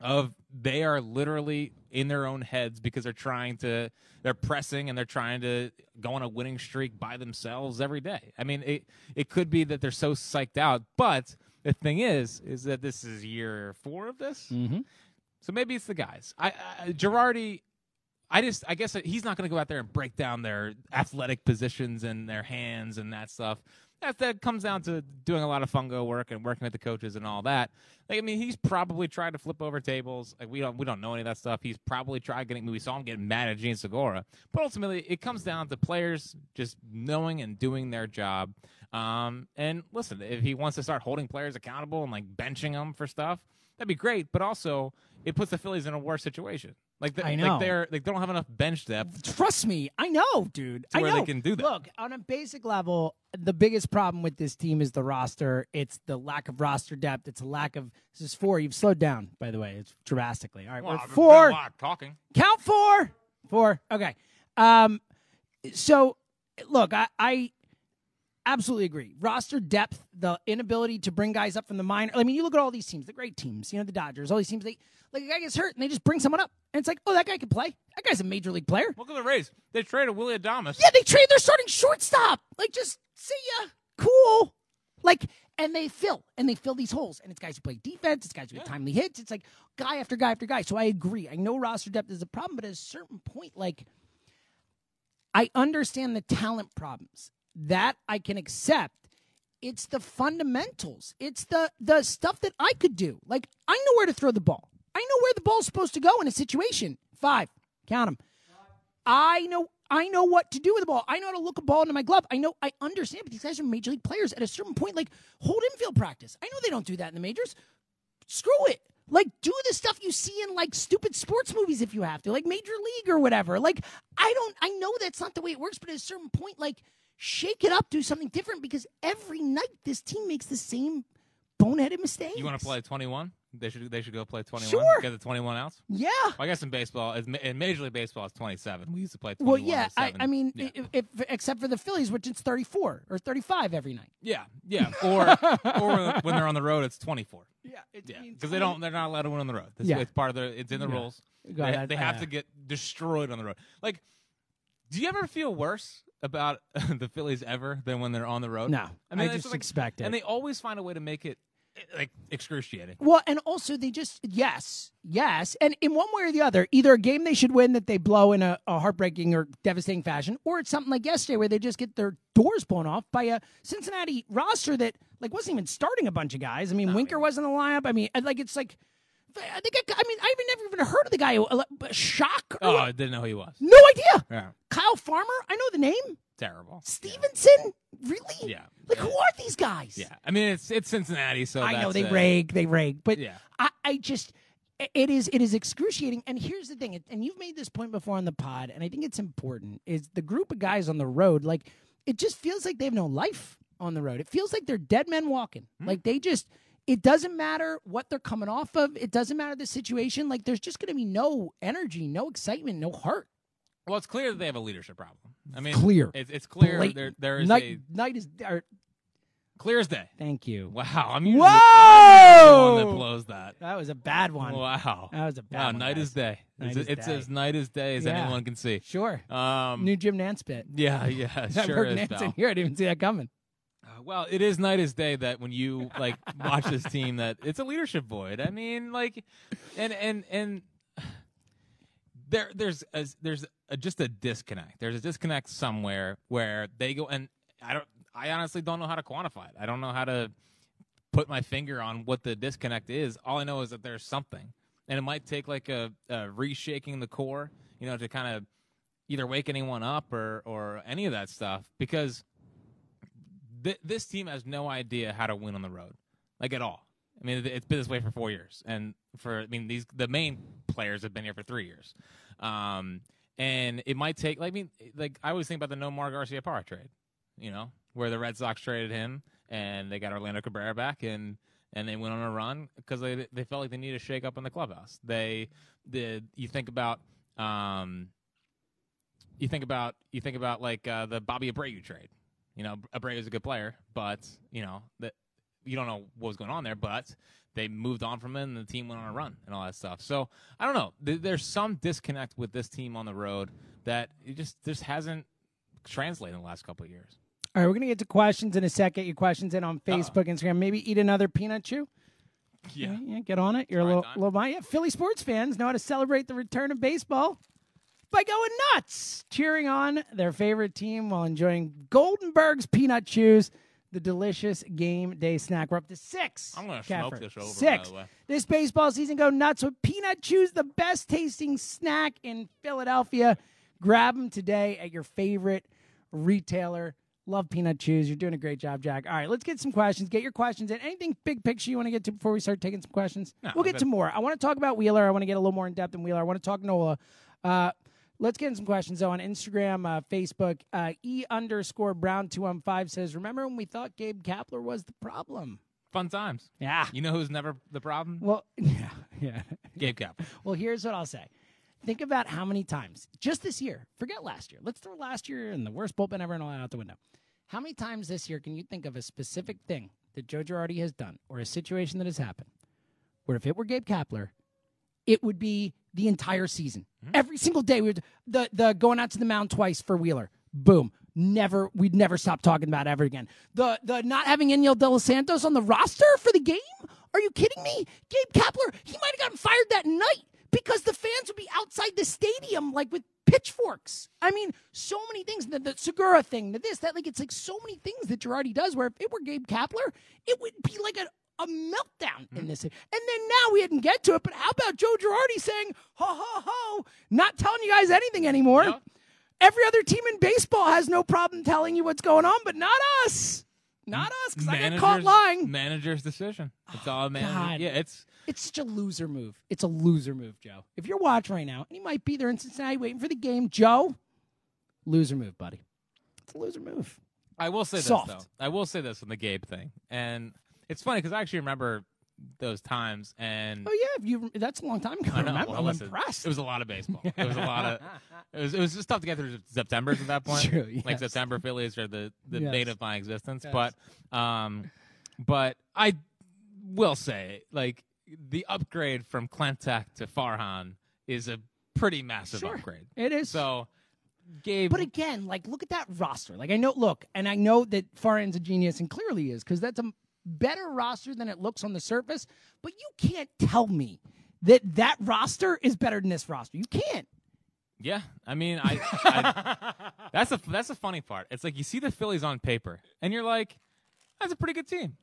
of they are literally in their own heads because they're trying to, they're pressing and they're trying to go on a winning streak by themselves every day. I mean, it it could be that they're so psyched out, but the thing is, is that this is year four of this. Mm-hmm. So maybe it's the guys. I, I Girardi, I just, I guess he's not going to go out there and break down their athletic positions and their hands and that stuff. That, that comes down to doing a lot of fungo work and working with the coaches and all that. Like, I mean, he's probably tried to flip over tables. Like, we don't we don't know any of that stuff. He's probably tried getting – we saw him getting mad at Jean Segura. But ultimately, it comes down to players just knowing and doing their job. Um, and, listen, if he wants to start holding players accountable and, like, benching them for stuff, that'd be great. But also, it puts the Phillies in a worse situation. Like, the, I know. Like, they're, like, they don't have enough bench depth. Trust me. I know, dude. I know. Where they can do that. Look, on a basic level, the biggest problem with this team is the roster. It's the lack of roster depth. It's a lack of – this is four. You've slowed down, by the way. It's drastically. All right. Well, four. Talking. Count four. Four. Okay. Um, so, look, I, I absolutely agree. Roster depth, the inability to bring guys up from the minor. I mean, you look at all these teams, the great teams, you know, the Dodgers, all these teams, they – like, a guy gets hurt, and they just bring someone up. And it's like, oh, that guy can play. That guy's a major league player. Look at the Rays. They traded Willie Adames. Yeah, they traded their starting shortstop. Like, just see ya. Cool. Like, and they fill. And they fill these holes. And it's guys who play defense. It's guys who yeah. get timely hits. It's like guy after guy after guy. So I agree. I know roster depth is a problem, but at a certain point, like, I understand the talent problems. That I can accept. It's the fundamentals. It's the the stuff that I could do. Like, I know where to throw the ball. I know where the ball's supposed to go in a situation. Five. Count them. I know I know what to do with the ball. I know how to look a ball into my glove. I know I understand, but these guys are major league players. At a certain point, like, hold infield practice. I know they don't do that in the majors. Screw it. Like, do the stuff you see in, like, stupid sports movies if you have to. Like, Major League or whatever. Like, I don't, I know that's not the way it works, but at a certain point, like, shake it up. Do something different because every night this team makes the same boneheaded mistakes. You want to play twenty-one? They should they should go play twenty-one. Sure. Get the twenty-one outs? Yeah. Well, I guess in baseball, in Major League Baseball, it's twenty-seven. We used to play twenty-one. Well, yeah. I, I mean, yeah. If, if, except for the Phillies, which it's thirty-four or thirty-five every night. Yeah. Yeah. Or or when they're on the road, it's twenty-four. Yeah. Because yeah. they don't, they're not allowed to win on the road. It's, yeah. it's part of their, it's in the yeah. rules. God, they, I, they have I, to get destroyed on the road. Like, do you ever feel worse about the Phillies ever than when they're on the road? No. I, mean, I just like, expect it. And they always find a way to make it, like, excruciating. Well, and also they just, yes, yes. And in one way or the other, either a game they should win that they blow in a, a heartbreaking or devastating fashion, or it's something like yesterday where they just get their doors blown off by a Cincinnati roster that, like, wasn't even starting a bunch of guys. I mean, no, Winker I mean, wasn't in the lineup. I mean, like, it's like, I think, I, I mean, I even never even heard of the guy. Who, uh, Shock. Oh, I didn't know who he was. No idea. Yeah. Kyle Farmer. I know the name. Terrible. Stevenson? Yeah. Really? Yeah. Like, who are these guys? Yeah. I mean, it's it's Cincinnati, so I that's know they it. rake, they rake, but yeah. I, I just it is it is excruciating. And here's the thing, and you've made this point before on the pod, and I think it's important, is the group of guys on the road, like, it just feels like they have no life on the road. It feels like they're dead men walking. Mm-hmm. Like, they just, it doesn't matter what they're coming off of. It doesn't matter the situation. Like, there's just going to be no energy, no excitement, no heart. Well, it's clear that they have a leadership problem. I mean, clear. It's, it's clear there, there is night, a night is or, clear as day. Thank you. Wow. I'm usually, Whoa! I'm the one that blows that. That was a bad one. Wow. That was a bad wow, one. Night guys. is day. Night it's, is it's day. as night as day as yeah. anyone can see. Sure. Um, New Jim Nance bit. Yeah. Yeah. Sure is. Nance in here. I didn't even see that coming. Uh, well, it is night as day that when you like watch this team, that it's a leadership void. I mean, like, and and and. There, there's a, there's a, just a disconnect. There's a disconnect somewhere where they go, and I don't. I honestly don't know how to quantify it. I don't know how to put my finger on what the disconnect is. All I know is that there's something, and it might take like a, a reshaking the core, you know, to kind of either wake anyone up or or any of that stuff. Because th- this team has no idea how to win on the road, like at all. I mean, it's been this way for four years, and for I mean, these the main players have been here for three years, um, and it might take. Like, I mean, like I always think about the Nomar Garciaparra trade, you know, where the Red Sox traded him and they got Orlando Cabrera back, and and they went on a run because they they felt like they needed a shake up in the clubhouse. They the you think about um, you think about you think about like uh, the Bobby Abreu trade. You know, Abreu is a good player, but you know that. you don't know what was going on there, but they moved on from it, and the team went on a run and all that stuff. So I don't know. There's some disconnect with this team on the road that it just this hasn't translated in the last couple of years. All right, we're going to get to questions in a second. Your questions in on Facebook, Uh-oh. Instagram. Maybe eat another peanut chew. Yeah. yeah get on it. You're a little, little behind. Yeah, Philly sports fans know how to celebrate the return of baseball by going nuts, cheering on their favorite team while enjoying Goldenberg's Peanut Chews, the delicious game day snack. We're up to six. I'm going to smoke this over, six. by the way. This baseball season, go nuts with Peanut Chews, the best tasting snack in Philadelphia. Grab them today at your favorite retailer. Love Peanut Chews. You're doing a great job, Jack. All right, let's get some questions. Get your questions in. Anything big picture you want to get to before we start taking some questions? No, we'll get to more. I want to talk about Wheeler. I want to get a little more in-depth in Wheeler. I want to talk Nola. Uh, let's get in some questions, though, on Instagram, uh, Facebook. Uh, e underscore Brown two one five says, remember when we thought Gabe Kapler was the problem? Fun times. Yeah. You know who's never the problem? Well, yeah. yeah. Gabe Kapler. Well, here's what I'll say. Think about how many times, just this year, forget last year. Let's throw last year and the worst bullpen ever and all that out the window. How many times this year can you think of a specific thing that Joe Girardi has done or a situation that has happened where if it were Gabe Kapler, it would be the entire season? Mm-hmm. Every single day, we would, the, the going out to the mound twice for Wheeler, boom. Never, we'd never stop talking about it ever again. The, the not having Eniel De Los Santos on the roster for the game? Are you kidding me? Gabe Kapler, he might have gotten fired that night. Because the fans would be outside the stadium, like, with pitchforks. I mean, so many things. The, the Segura thing, the this, that. Like, it's like so many things that Girardi does where if it were Gabe Kapler, it would be like a, a meltdown mm-hmm. in this. And then now we didn't get to it, but how about Joe Girardi saying, ho, ho, ho, not telling you guys anything anymore. No. Every other team in baseball has no problem telling you what's going on, but not us. Not us, because I got caught lying. Manager's decision. It's oh, all manager. God. Yeah, it's... It's such a loser move. It's a loser move, Joe. If you're watching right now, and you might be there in Cincinnati waiting for the game, Joe, loser move, buddy. It's a loser move. I will say Soft. this, though. I will say this on the Gabe thing. And it's funny, because I actually remember those times. And oh, yeah. You, that's a long time ago. I know. Remember, well, I'm listen, impressed. It was a lot of baseball. It was a lot of... It was, it was just tough to get through September's at that point. True, yes. Like, September Phillies are the, the yes. bane of my existence. Yes. But, um, but I will say, like... The upgrade from Klentak to Farhan is a pretty massive sure, upgrade. It is. So, Gabe. But again, like, look at that roster. Like, I know, look, and I know that Farhan's a genius, and clearly is, because that's a better roster than it looks on the surface. But you can't tell me that that roster is better than this roster. You can't. Yeah, I mean, I, I that's a that's a funny part. It's like you see the Phillies on paper, and you're like, that's a pretty good team,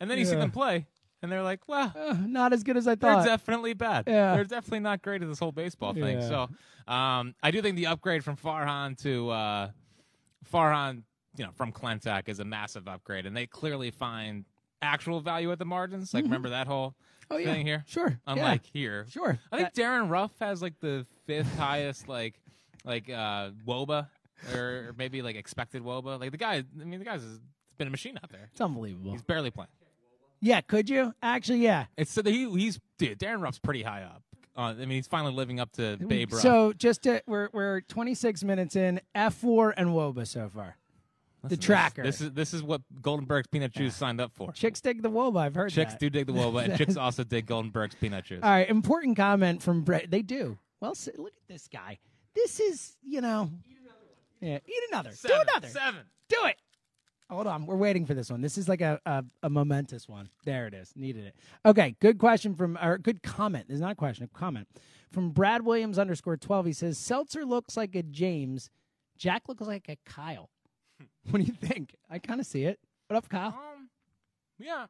and then you yeah. see them play. And they're like, well, uh, not as good as I thought. They're definitely bad. Yeah. They're definitely not great at this whole baseball thing. Yeah. So um, I do think the upgrade from Farhan to uh, Farhan, you know, from Klentak is a massive upgrade. And they clearly find actual value at the margins. Like, mm-hmm. remember that whole oh, thing yeah. here? Sure. Unlike yeah. here. Sure. I think that Darren Ruff has, like, the fifth highest, like, like uh, WOBA or maybe, like, expected WOBA. Like, the guy, I mean, the guy's been a machine out there. It's unbelievable. He's barely playing. Yeah, could you? Actually, yeah. It's so he, he's dude, Darren Ruff's pretty high up. Uh, I mean, he's finally living up to Babe Ruff. So just to, we're we're twenty-six minutes in, F four and WOBA so far. Listen, the tracker. This, this is this is what Goldenberg's Peanut Chews yeah. signed up for. Chicks dig the WOBA. I've heard chicks that. do dig the WOBA, and chicks also dig Goldenberg's Peanut Chews. All right, important comment from Brett. They do. Well, so, look at this guy. This is you know. Eat another one. Yeah, eat another. Seven, do another. Seven. Do it. Hold on. We're waiting for this one. This is like a, a, a momentous one. There it is. Needed it. Okay. Good question from, or good comment. It's not a question, a comment. From Brad Williams underscore twelve. He says, Seltzer looks like a James. Jack looks like a Kyle. What do you think? I kind of see it. What up, Kyle? Um, yeah.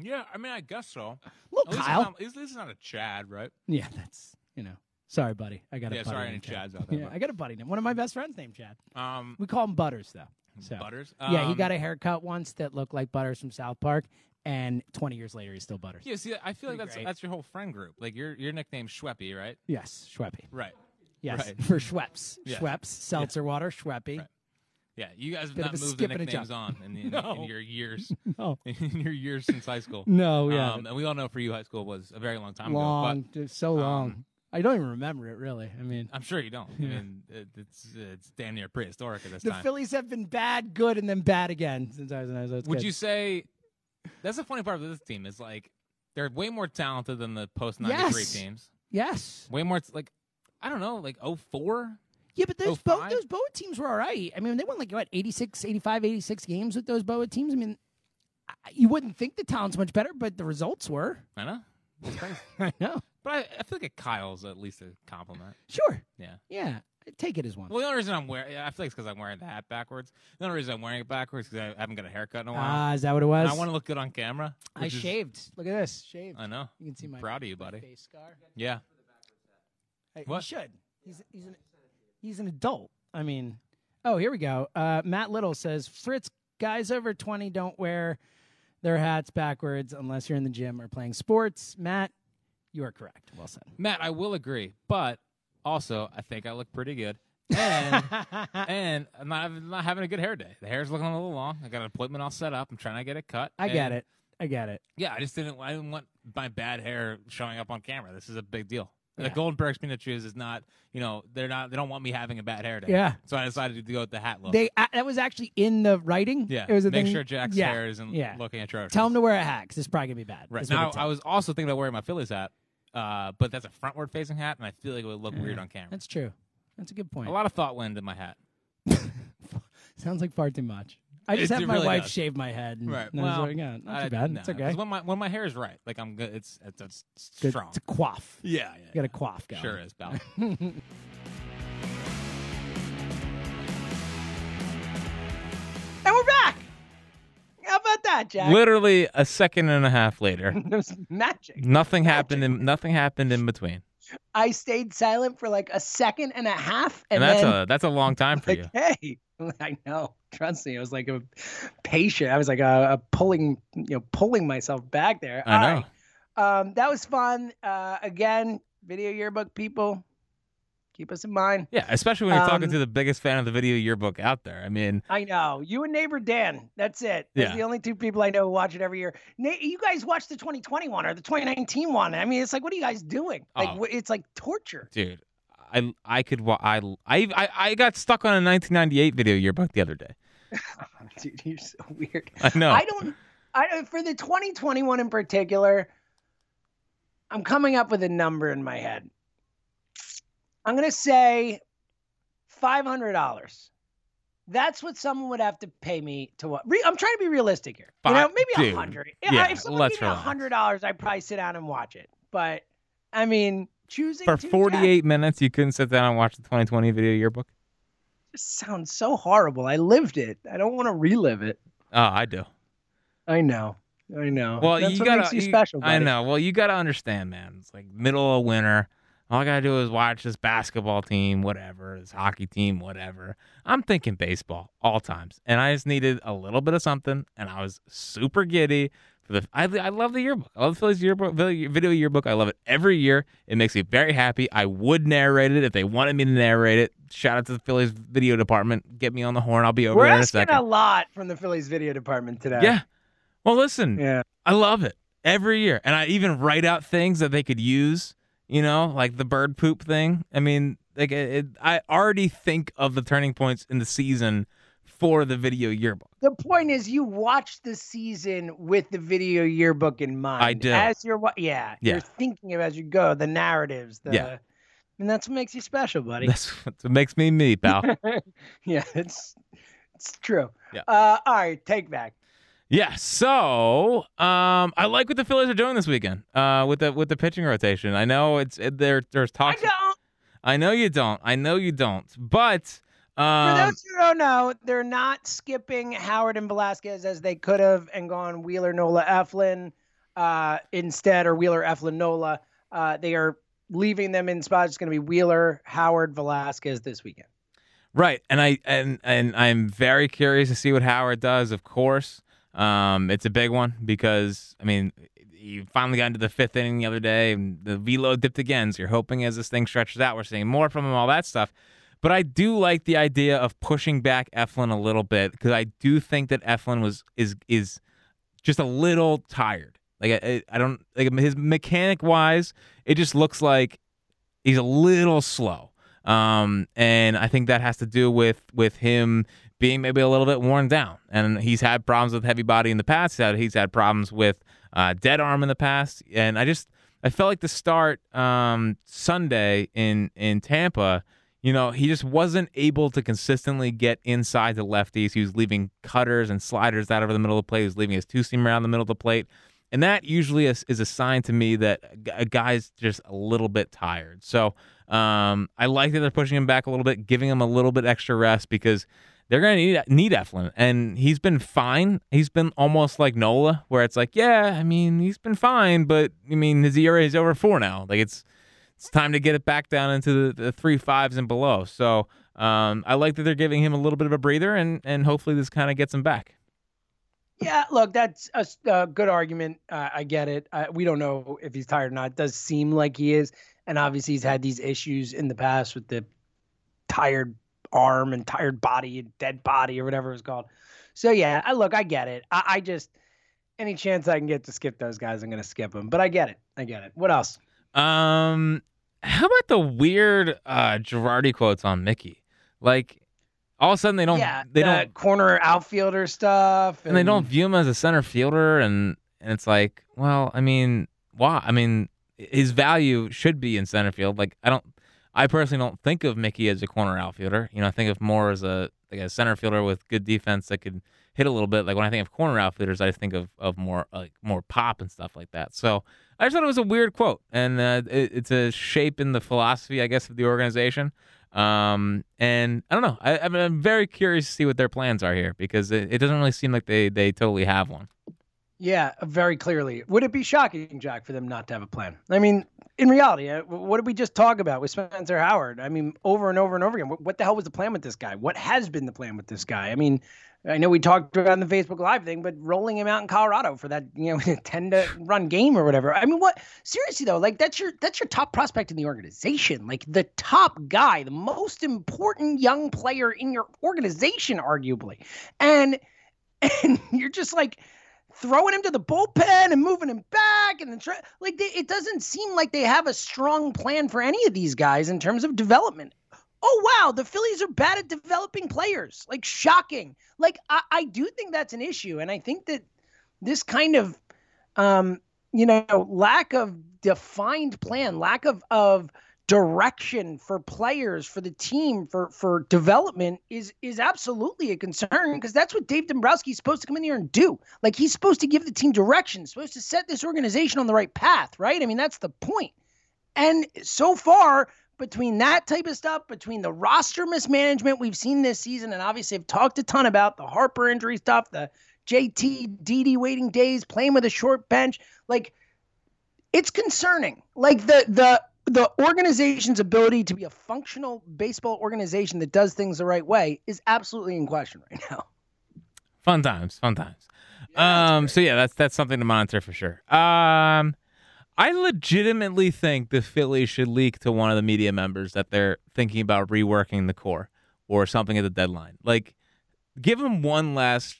Yeah. I mean, I guess so. Look, Kyle. This is not a Chad, right? Yeah. That's, you know. Sorry, buddy. I got yeah, a buddy. Sorry, named Chad. Chad's out there. Yeah, I got a buddy named. One of my best friends named Chad. Um, we call him Butters, though. So, Butters? Um, yeah, he got a haircut once that looked like Butters from South Park, and twenty years later, he's still Butters. Yeah, see, I feel Pretty like that's great. that's your whole friend group. Like, your your nickname's Schweppy, right? Yes, Schweppy. Right. Yes, right. For Schweppes. Yeah. Schweppes, seltzer yeah. water, Schweppy. Right. Yeah, you guys have Bit not moved the nicknames on in, in, no. in your years. No. In your years since high school. No, yeah. Um, and we all know for you, high school was a very long time long, ago. Long, so long. Um, I don't even remember it, really. I mean, I'm sure you don't. Yeah. I mean, it, it's it's damn near prehistoric at this the time. The Phillies have been bad, good, and then bad again since I was in high school. Would you say That's the funny part of this team is, like, they're way more talented than the post ninety-three yes. teams. Yes. Way more, like, I don't know, like oh four? Yeah, but those Boa, those Boa teams were all right. I mean, they won, like, what, eighty-six, eighty-five, eighty-six games with those Boa teams? I mean, you wouldn't think the talent's much better, but the results were. I know. I know. But I, I feel like a Kyle's at least a compliment. Sure. Yeah. Yeah. Take it as one. Well, the only reason I'm wearing, I feel like it's because I'm wearing the hat backwards. The only reason I'm wearing it backwards is because I haven't got a haircut in a while. Ah, uh, is that what it was? And I want to look good on camera. I is... shaved. Look at this, shaved. I know. You can see my proud of you, buddy. Face scar. Yeah. Hey, what? You should. He's he's an he's an adult. I mean, oh, here we go. Uh, Matt Little says Fritz guys over twenty don't wear their hats backwards unless you're in the gym or playing sports. Matt, you are correct. Well said, Matt. I will agree, but. Also, I think I look pretty good, and, and I'm, not, I'm not having a good hair day. The hair's looking a little long. I got an appointment all set up. I'm trying to get it cut. I get it. I get it. Yeah, I just didn't. I didn't want my bad hair showing up on camera. This is a big deal. Yeah. The Goldenberg's Peanut Chews is not. You know, they're not. They don't want me having a bad hair day. Yeah. So I decided to go with the hat look. They uh, that was actually in the writing. Yeah. It was a Make thing. sure Jack's yeah. hair isn't yeah. looking atrocious. Tell him to wear a hat because it's probably gonna be bad. Right now, I was also thinking about wearing my Phillies hat. Uh, but that's a frontward-facing hat, and I feel like it would look yeah, weird on camera. That's true. That's a good point. A lot of thought went into my hat. Sounds like far too much. I just it, have it my really wife does. shave my head. And, right. And well, I was like, oh, not too I, bad. No, it's okay. When my, when my hair is right, like I'm good. It's it's, it's strong. It's a quaff. Yeah, yeah. You got a quaff guy. Sure is, pal. And we're back. How about that, Jack? Literally a second and a half later. It was magic. Nothing magic. happened in nothing happened in between. I stayed silent for like a second and a half, and, and that's then, a that's a long time for like, you. Hey, I know. Trust me, I was like a patient. I was like a, a pulling, you know, pulling myself back there. I All know. Right. Um, that was fun. Uh, again, video yearbook people. Keep us in mind. Yeah, especially when you're um, talking to the biggest fan of the video yearbook out there. I mean, I know. You and neighbor Dan. That's it. That's yeah. the only two people I know who watch it every year. Na- you guys watch the twenty twenty one or the twenty nineteen one. I mean, it's like, what are you guys doing? Like, oh. It's like torture. Dude, I I could wa- I, I, I, I got stuck on a nineteen ninety-eight video yearbook the other day. Dude, you're so weird. I know. I don't, I don't, for the twenty twenty-one in particular, I'm coming up with a number in my head. I'm going to say five hundred dollars. That's what someone would have to pay me to watch. Re- I'm trying to be realistic here. Five, you know, maybe a hundred. Yeah, if someone gave me one hundred dollars, I'd probably sit down and watch it. But, I mean, choosing For forty-eight to- minutes, you couldn't sit down and watch the twenty twenty video yearbook? It just sounds so horrible. I lived it. I don't want to relive it. Oh, I do. I know. I know. Well, That's you what gotta, makes you, you special, buddy. I know. Well, you got to understand, man. It's like middle of winter. All I got to do is watch this basketball team, whatever, this hockey team, whatever. I'm thinking baseball all times. And I just needed a little bit of something, and I was super giddy. For the I, I love the yearbook. I love the Phillies yearbook, video yearbook. I love it every year. It makes me very happy. I would narrate it if they wanted me to narrate it. Shout out to the Phillies video department. Get me on the horn. I'll be over We're there in a second. We're asking a lot from the Phillies video department today. Yeah. Well, listen, yeah. I love it every year. And I even write out things that they could use. You know, like the bird poop thing. I mean, like it, it, I already think of the turning points in the season for the video yearbook. The point is, you watch the season with the video yearbook in mind. I do. As you're, yeah, yeah. you're thinking of as you go the narratives. The, yeah, and that's what makes you special, buddy. That's what makes me me, pal. yeah, it's it's true. Yeah. Uh, all right, take back. Yeah, so um, I like what the Phillies are doing this weekend uh, with the with the pitching rotation. I know it's it, there. There's talk. I don't. I know you don't. I know you don't. But um, for those who don't know, they're not skipping Howard and Velasquez as they could have and gone Wheeler, Nola, Eflin uh, instead, or Wheeler, Eflin, Nola. Uh, they are leaving them in spots. It's going to be Wheeler, Howard, Velasquez this weekend. Right, and I and and I'm very curious to see what Howard does. Of course. Um, it's a big one because, I mean, you finally got into the fifth inning the other day and the velo dipped again. So you're hoping as this thing stretches out, we're seeing more from him, all that stuff. But I do like the idea of pushing back Eflin a little bit because I do think that Eflin was, is, is just a little tired. Like, I, I don't, like his mechanic wise, it just looks like he's a little slow. Um, and I think that has to do with, with him being maybe a little bit worn down. And he's had problems with heavy body in the past. He's had, he's had problems with uh, dead arm in the past. And I just I felt like the start um, Sunday in, in Tampa, you know, he just wasn't able to consistently get inside the lefties. He was leaving cutters and sliders out over the middle of the plate. He was leaving his two-seam around the middle of the plate. And that usually is, is a sign to me that a guy's just a little bit tired. So um, I like that they're pushing him back a little bit, giving him a little bit extra rest because they're going to need, need Eflin. And he's been fine. He's been almost like Nola, where it's like, yeah, I mean, he's been fine, but, I mean, his E R A is over four now. Like, it's it's time to get it back down into the, the three fives and below. So um, I like that they're giving him a little bit of a breather, and, and hopefully this kind of gets him back. Yeah, look, that's a, a good argument. Uh, I get it. Uh, we don't know if he's tired or not. It does seem like he is. And obviously he's had these issues in the past with the tired arm and tired body and dead body or whatever it's called. So, yeah, I, look, I get it. I, I just – any chance I can get to skip those guys, I'm going to skip them. But I get it. I get it. What else? Um, how about the weird uh, Girardi quotes on Mickey? Like – all of a sudden, they don't. Yeah, they the don't corner outfielder stuff, and, and they don't view him as a center fielder, and and it's like, well, I mean, why? I mean, his value should be in center field. Like, I don't, I personally don't think of Mickey as a corner outfielder. You know, I think of more as a like a center fielder with good defense that could hit a little bit. Like when I think of corner outfielders, I think of of more like more pop and stuff like that. So I just thought it was a weird quote, and uh, it, it's a shape in the philosophy, I guess, of the organization. Um, and I don't know. I, I mean, I'm very curious to see what their plans are here because it, it doesn't really seem like they, they totally have one. Yeah, very clearly. Would it be shocking, Jack, for them not to have a plan? I mean, in reality, what did we just talk about with Spencer Howard? I mean, over and over and over again, what, what the hell was the plan with this guy? What has been the plan with this guy? I mean, I know we talked about the Facebook Live thing, but rolling him out in Colorado for that, you know, ten to run game or whatever. I mean, what? Seriously, though, like that's your that's your top prospect in the organization, like the top guy, the most important young player in your organization, arguably. And and you're just like throwing him to the bullpen and moving him back. And then try, like they, it doesn't seem like they have a strong plan for any of these guys in terms of development. Oh, wow, the Phillies are bad at developing players. Like, shocking. Like, I, I do think that's an issue, and I think that this kind of, um, you know, lack of defined plan, lack of, of direction for players, for the team, for, for development is is absolutely a concern because that's what Dave Dombrowski's supposed to come in here and do. Like, he's supposed to give the team direction, supposed to set this organization on the right path, right? I mean, that's the point. And so far – between that type of stuff, between the roster mismanagement we've seen this season, and obviously I've talked a ton about the Harper injury stuff, the J T, Didi waiting days, playing with a short bench, like it's concerning. Like the the the organization's ability to be a functional baseball organization that does things the right way is absolutely in question right now. Fun times, fun times. Yeah, um, so yeah, that's that's something to monitor for sure. Um. I legitimately think the Phillies should leak to one of the media members that they're thinking about reworking the core or something at the deadline. Like, give them one last,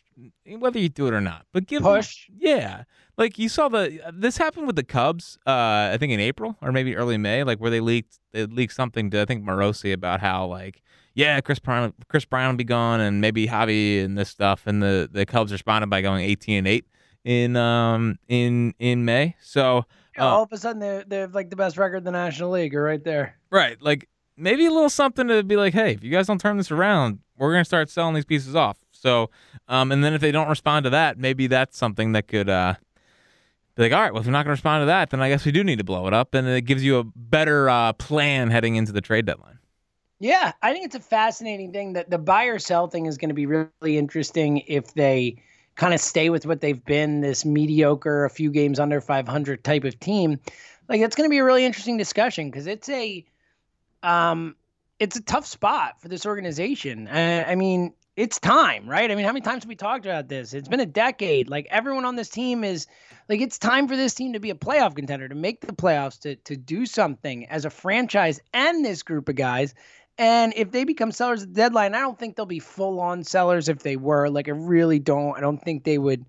whether you do it or not, but give push. Them, yeah. Like, you saw the, this happened with the Cubs, uh, I think in April or maybe early May, like where they leaked, they leaked something to, I think, Morosi about how, like, yeah, Chris Bryant, Chris Bryant will be gone and maybe Javi and this stuff. And the, the Cubs responded by going eighteen and eight in, um, in, in May. So, Uh, all of a sudden, they're, they're like the best record in the National League. Are right there. Right. Like, maybe a little something to be like, hey, if you guys don't turn this around, we're going to start selling these pieces off. So, um, and then if they don't respond to that, maybe that's something that could uh, be like, all right, well, if we're not going to respond to that, then I guess we do need to blow it up. And it gives you a better uh, plan heading into the trade deadline. Yeah. I think it's a fascinating thing that the buy or sell thing is going to be really interesting if they kind of stay with what they've been, this mediocre, a few games under five hundred type of team. Like, that's going to be a really interesting discussion because it's a um, it's a tough spot for this organization. Uh, I mean, it's time, right? I mean, how many times have we talked about this? It's been a decade. Like, everyone on this team is – like, it's time for this team to be a playoff contender, to make the playoffs, to to do something as a franchise and this group of guys. – And if they become sellers at the deadline, I don't think they'll be full-on sellers if they were. Like, I really don't. I don't think they would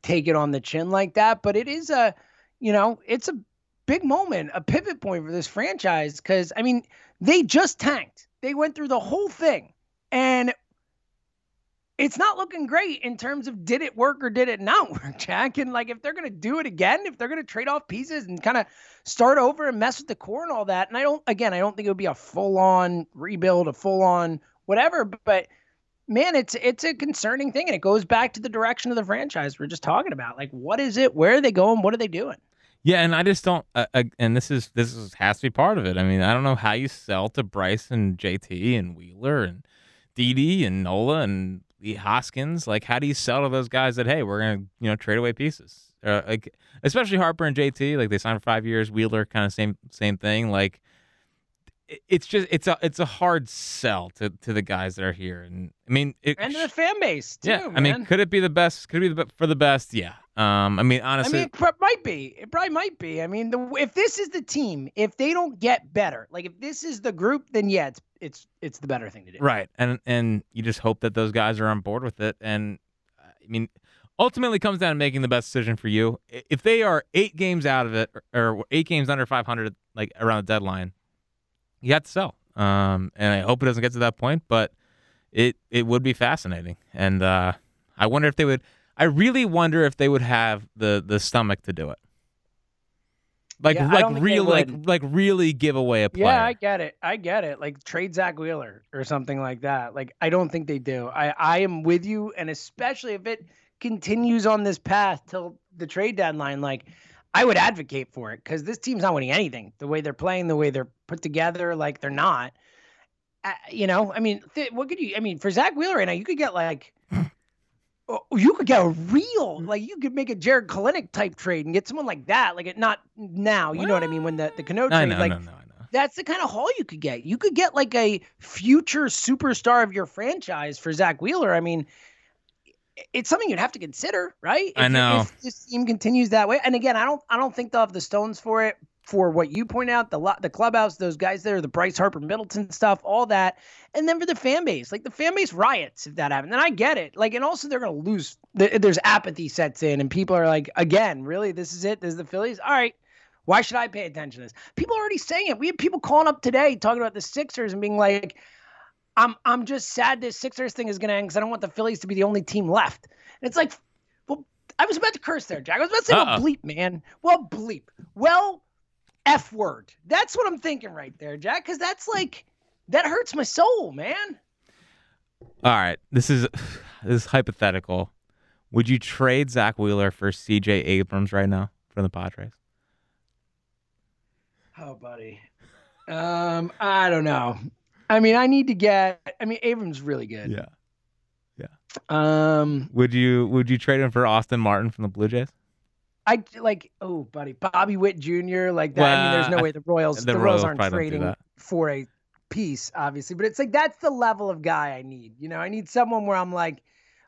take it on the chin like that. But it is a, you know, it's a big moment, a pivot point for this franchise because, I mean, they just tanked. They went through the whole thing. And it's not looking great in terms of did it work or did it not work, Jack? And like, if they're going to do it again, if they're going to trade off pieces and kind of start over and mess with the core and all that. And I don't, again, I don't think it would be a full on rebuild, a full on whatever, but man, it's, it's a concerning thing. And it goes back to the direction of the franchise we're just talking about. Like, what is it? Where are they going? What are they doing? Yeah. And I just don't, uh, uh, and this is, this is, has to be part of it. I mean, I don't know how you sell to Bryce and J T and Wheeler and Didi and Nola and Hoskins. Like, how do you sell to those guys that, hey, we're gonna, you know, trade away pieces? Uh, like, especially Harper and J T, like they signed for five years. Wheeler, kind of same same thing. Like, it's just it's a it's a hard sell to, to the guys that are here, and I mean, it, and to the fan base too. Yeah, man. I mean, could it be the best? Could it be the, for the best? Yeah. Um, I mean, honestly, I mean, it might be. It probably might be. I mean, the, if this is the team, if they don't get better, like if this is the group, then yeah, it's it's it's the better thing to do. Right, and and you just hope that those guys are on board with it. And I mean, ultimately, it comes down to making the best decision for you. If they are eight games out of it, or eight games under five hundred, like around the deadline, you have to sell. Um, and I hope it doesn't get to that point, but it it would be fascinating. And uh, I wonder if they would. I really wonder if they would have the, the stomach to do it. Like yeah, like real like like really give away a player. Yeah, I get it. I get it. Like trade Zach Wheeler or something like that. Like I don't think they do. I, I am with you, and especially if it continues on this path till the trade deadline, like I would advocate for it because this team's not winning anything. The way they're playing, the way they're put together, like they're not. Uh, you know, I mean, th- what could you? I mean, for Zach Wheeler right now, you could get like. You could get a real, like you could make a Jared Kalenic type trade and get someone like that. Like it not now, you what? know what I mean? When the, the Cano trade, know, like no, no, no. that's the kind of haul you could get. You could get like a future superstar of your franchise for Zach Wheeler. I mean, it's something you'd have to consider, right? If, I know. If this team continues that way. And again, I don't, I don't think they'll have the stones for it. For what you point out, the the clubhouse, those guys there, the Bryce Harper, Middleton stuff, all that. And then for the fan base, like the fan base riots if that happens. And I get it. Like, and also they're going to lose. There's apathy sets in and people are like, again, really, this is it? This is the Phillies? All right. Why should I pay attention to this? People are already saying it. We had people calling up today talking about the Sixers and being like, I'm, I'm just sad this Sixers thing is going to end because I don't want the Phillies to be the only team left. And it's like, well, I was about to curse there, Jack. I was about to say, Uh-oh. well, bleep, man. Well, bleep. Well, F word. That's what I'm thinking right there, Jack, because that's like, that hurts my soul, man. All right. This is this is hypothetical. Would you trade Zach Wheeler for C J Abrams right now from the Padres? Oh, buddy. Um, I don't know. I mean, I need to get, I mean, Abrams really good. Yeah. Yeah. Um, would you would you trade him for Austin Martin from the Blue Jays? I like, oh, buddy, Bobby Witt Junior Like that. Well, I mean, there's no way the Royals, the, the Royals, Royals aren't trading for a piece, obviously. But it's like that's the level of guy I need. You know, I need someone where I'm like,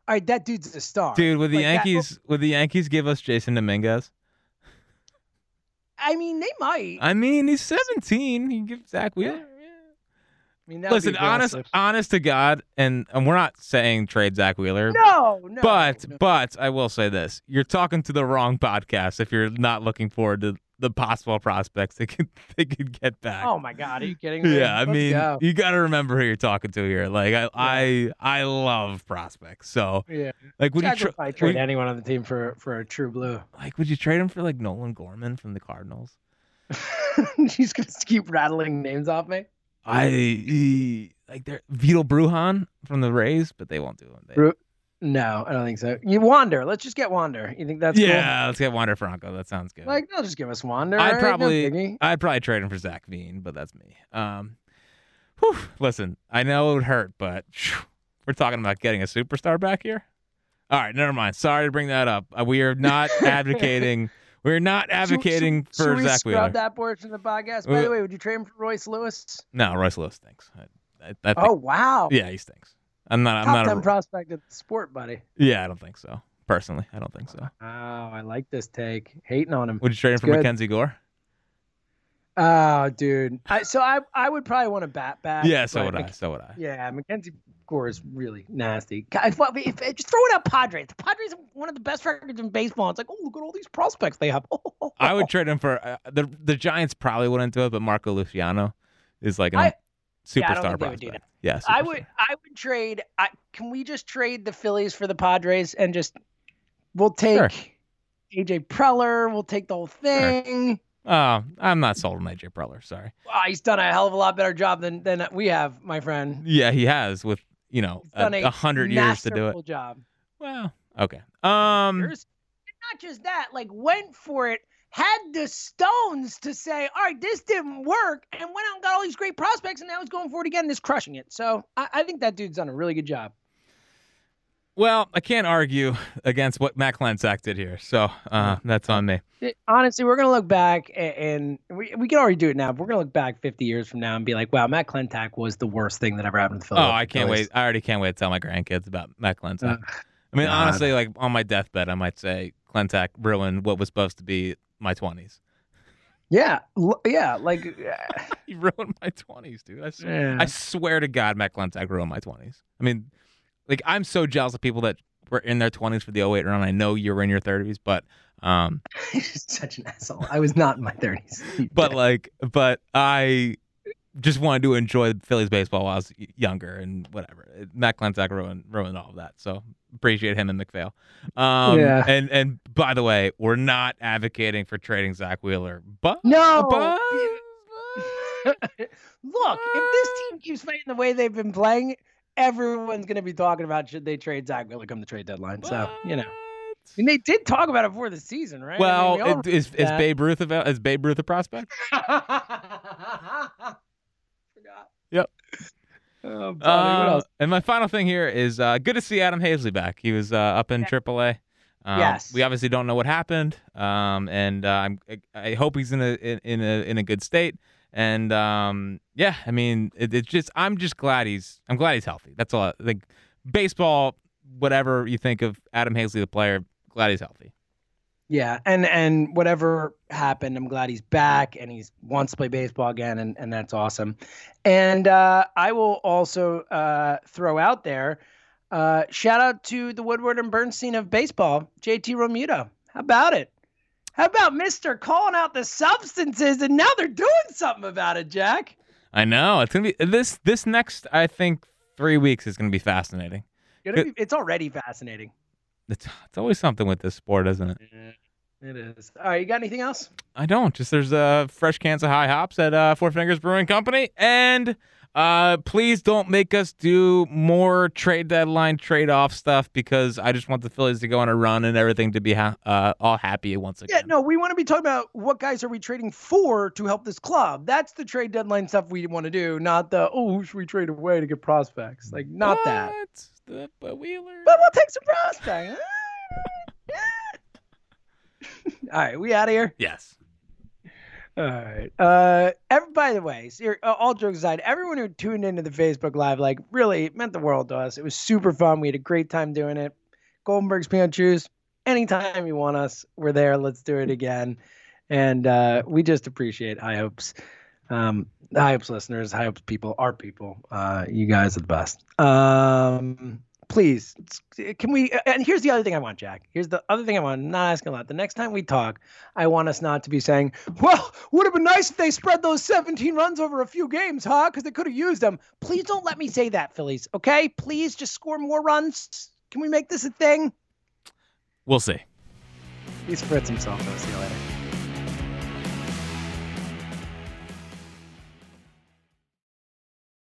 all right, that dude's a star. Dude, would the like Yankees? That, would the Yankees give us Jason Dominguez? I mean, they might. I mean, he's seventeen. You give Zach Wheeler. Yeah, yeah. I mean, listen, honest, answer. honest to God, and, and we're not saying trade Zach Wheeler. No, no. But, no. but I will say this: you're talking to the wrong podcast if you're not looking forward to the possible prospects they could they could get back. Oh my God, are you kidding me? Yeah, I Let's mean, go. You got to remember who you're talking to here. Like, I, yeah. I, I love prospects. So, yeah, like, would Jack you tra- trade would, anyone on the team for for a true blue? Like, would you trade him for like Nolan Gorman from the Cardinals? She's gonna keep rattling names off me. I like they're Vital Brujan from the Rays, but they won't do him. They... No, I don't think so. You Wander. Let's just get Wander. You think that's yeah? Cool? Let's get Wander Franco. That sounds good. Like they'll just give us Wander. I'd probably no I'd probably trade him for Zach Veen, but that's me. Um, whew, listen, I know it would hurt, but whew, we're talking about getting a superstar back here. All right, never mind. Sorry to bring that up. Uh, we are not advocating. We're not advocating should, for should Zach Wheeler. Should we scrub that portion of the podcast? By we, the way, would you trade him for Royce Lewis? No, Royce Lewis stinks. I, I, I think, oh, wow. Yeah, he stinks. I'm not. Top I'm not ten a prospect of the sport, buddy. Yeah, I don't think so. Personally, I don't think so. Oh, I like this take. Hating on him. Would you trade it's him for good. Mackenzie Gore? Oh, dude. I, so I, I would probably want to bat back. Yeah, so would Mac- I. So would I. Yeah, Mackenzie Gore is really nasty. God, well, if, if, just throw it out Padres. The Padres are one of the best records in baseball. It's like, oh, look at all these prospects they have. Oh. I would trade him for uh, – the the Giants probably wouldn't do it, but Marco Luciano is like an I, superstar yeah, prospect. Yes, yeah, I would. I would trade. I, can we just trade the Phillies for the Padres and just we'll take sure. A J. Preller. We'll take the whole thing. Sure. Uh, I'm not sold on A J. Preller. Sorry. Wow, he's done a hell of a lot better job than than we have, my friend. Yeah, he has with you know he's done a, a hundred years to do it. Job. Well, okay. Um, There's, not just that. Like, went for it. Had the stones to say, all right, this didn't work, and went out and got all these great prospects, and now he's going for it again and is crushing it. So I, I think that dude's done a really good job. Well, I can't argue against what Matt Klentak did here, so uh, that's on me. Honestly, we're going to look back, and, and we, we can already do it now, but we're going to look back fifty years from now and be like, wow, Matt Klentak was the worst thing that ever happened to Philadelphia. Oh, I can't wait. I already can't wait to tell my grandkids about Matt Klentak. Uh, I mean, God. Honestly, like on my deathbed, I might say Klentak ruined what was supposed to be my twenties. Yeah. L- yeah. Like, he ruined my twenties, dude. I swear, yeah. I swear to God, Matt Klentak ruined my twenties. I mean, like, I'm so jealous of people that were in their twenties for the oh eight run. I know you were in your thirties, but. um, Such an asshole. I was not in my thirties. But, like, but I just wanted to enjoy Phillies baseball while I was younger and whatever. Matt Klentak ruined, ruined all of that. So. Appreciate him and McPhail. Um, yeah. And and by the way, we're not advocating for trading Zach Wheeler. But no. But, but, Look, if this team keeps playing the way they've been playing, everyone's going to be talking about should they trade Zach Wheeler come the trade deadline. But, so you know, I mean, they did talk about it before the season, right? Well, I mean, we it, is is Babe Ruth a is Babe Ruth a prospect? Forgot. Yep. Oh, uh, what else? And my final thing here is uh, good to see Adam Haseley back. He was uh, up in triple A. Um, yes. We obviously don't know what happened, um, and uh, I'm, I hope he's in a in a in a good state. And um, yeah, I mean, it's it just I'm just glad he's I'm glad he's healthy. That's all. I think baseball, whatever you think of Adam Haseley the player, glad he's healthy. Yeah, and and whatever happened, I'm glad he's back and he wants to play baseball again, and, and that's awesome. And uh, I will also uh, throw out there, uh, shout out to the Woodward and Bernstein of baseball, J T Realmuto. How about it? How about Mister calling out the substances, and now they're doing something about it, Jack? I know. It's gonna be this this next, I think, three weeks is gonna be fascinating. Gonna be, it's already fascinating. It's, it's always something with this sport, isn't it? It is. All right, you got anything else? I don't. Just there's uh, fresh cans of High Hops at uh, Four Fingers Brewing Company. And uh, please don't make us do more trade deadline trade-off stuff because I just want the Phillies to go on a run and everything to be ha- uh, all happy once again. Yeah, no, we want to be talking about what guys are we trading for to help this club. That's the trade deadline stuff we want to do, not the, oh, who should we trade away to get prospects? Like, not what? that. The, but Wheeler. But we'll take some prospects. All right, we out of here? Yes. All right. Uh, every, by the way, so uh, all jokes aside, everyone who tuned into the Facebook Live, like, really meant the world to us. It was super fun. We had a great time doing it. Goldenberg's Peanut Chews, anytime you want us, we're there. Let's do it again. And uh, we just appreciate High Hopes. Um, High Hopes listeners, High Hopes people, our people, uh, you guys are the best. Um, please, can we, and here's the other thing I want, Jack. Here's the other thing I want, I'm not asking a lot. The next time we talk, I want us not to be saying, well, would have been nice if they spread those seventeen runs over a few games, huh? Because they could have used them. Please don't let me say that, Phillies, okay? Please just score more runs. Can we make this a thing? We'll see. He's Fritz himself, though. See you later.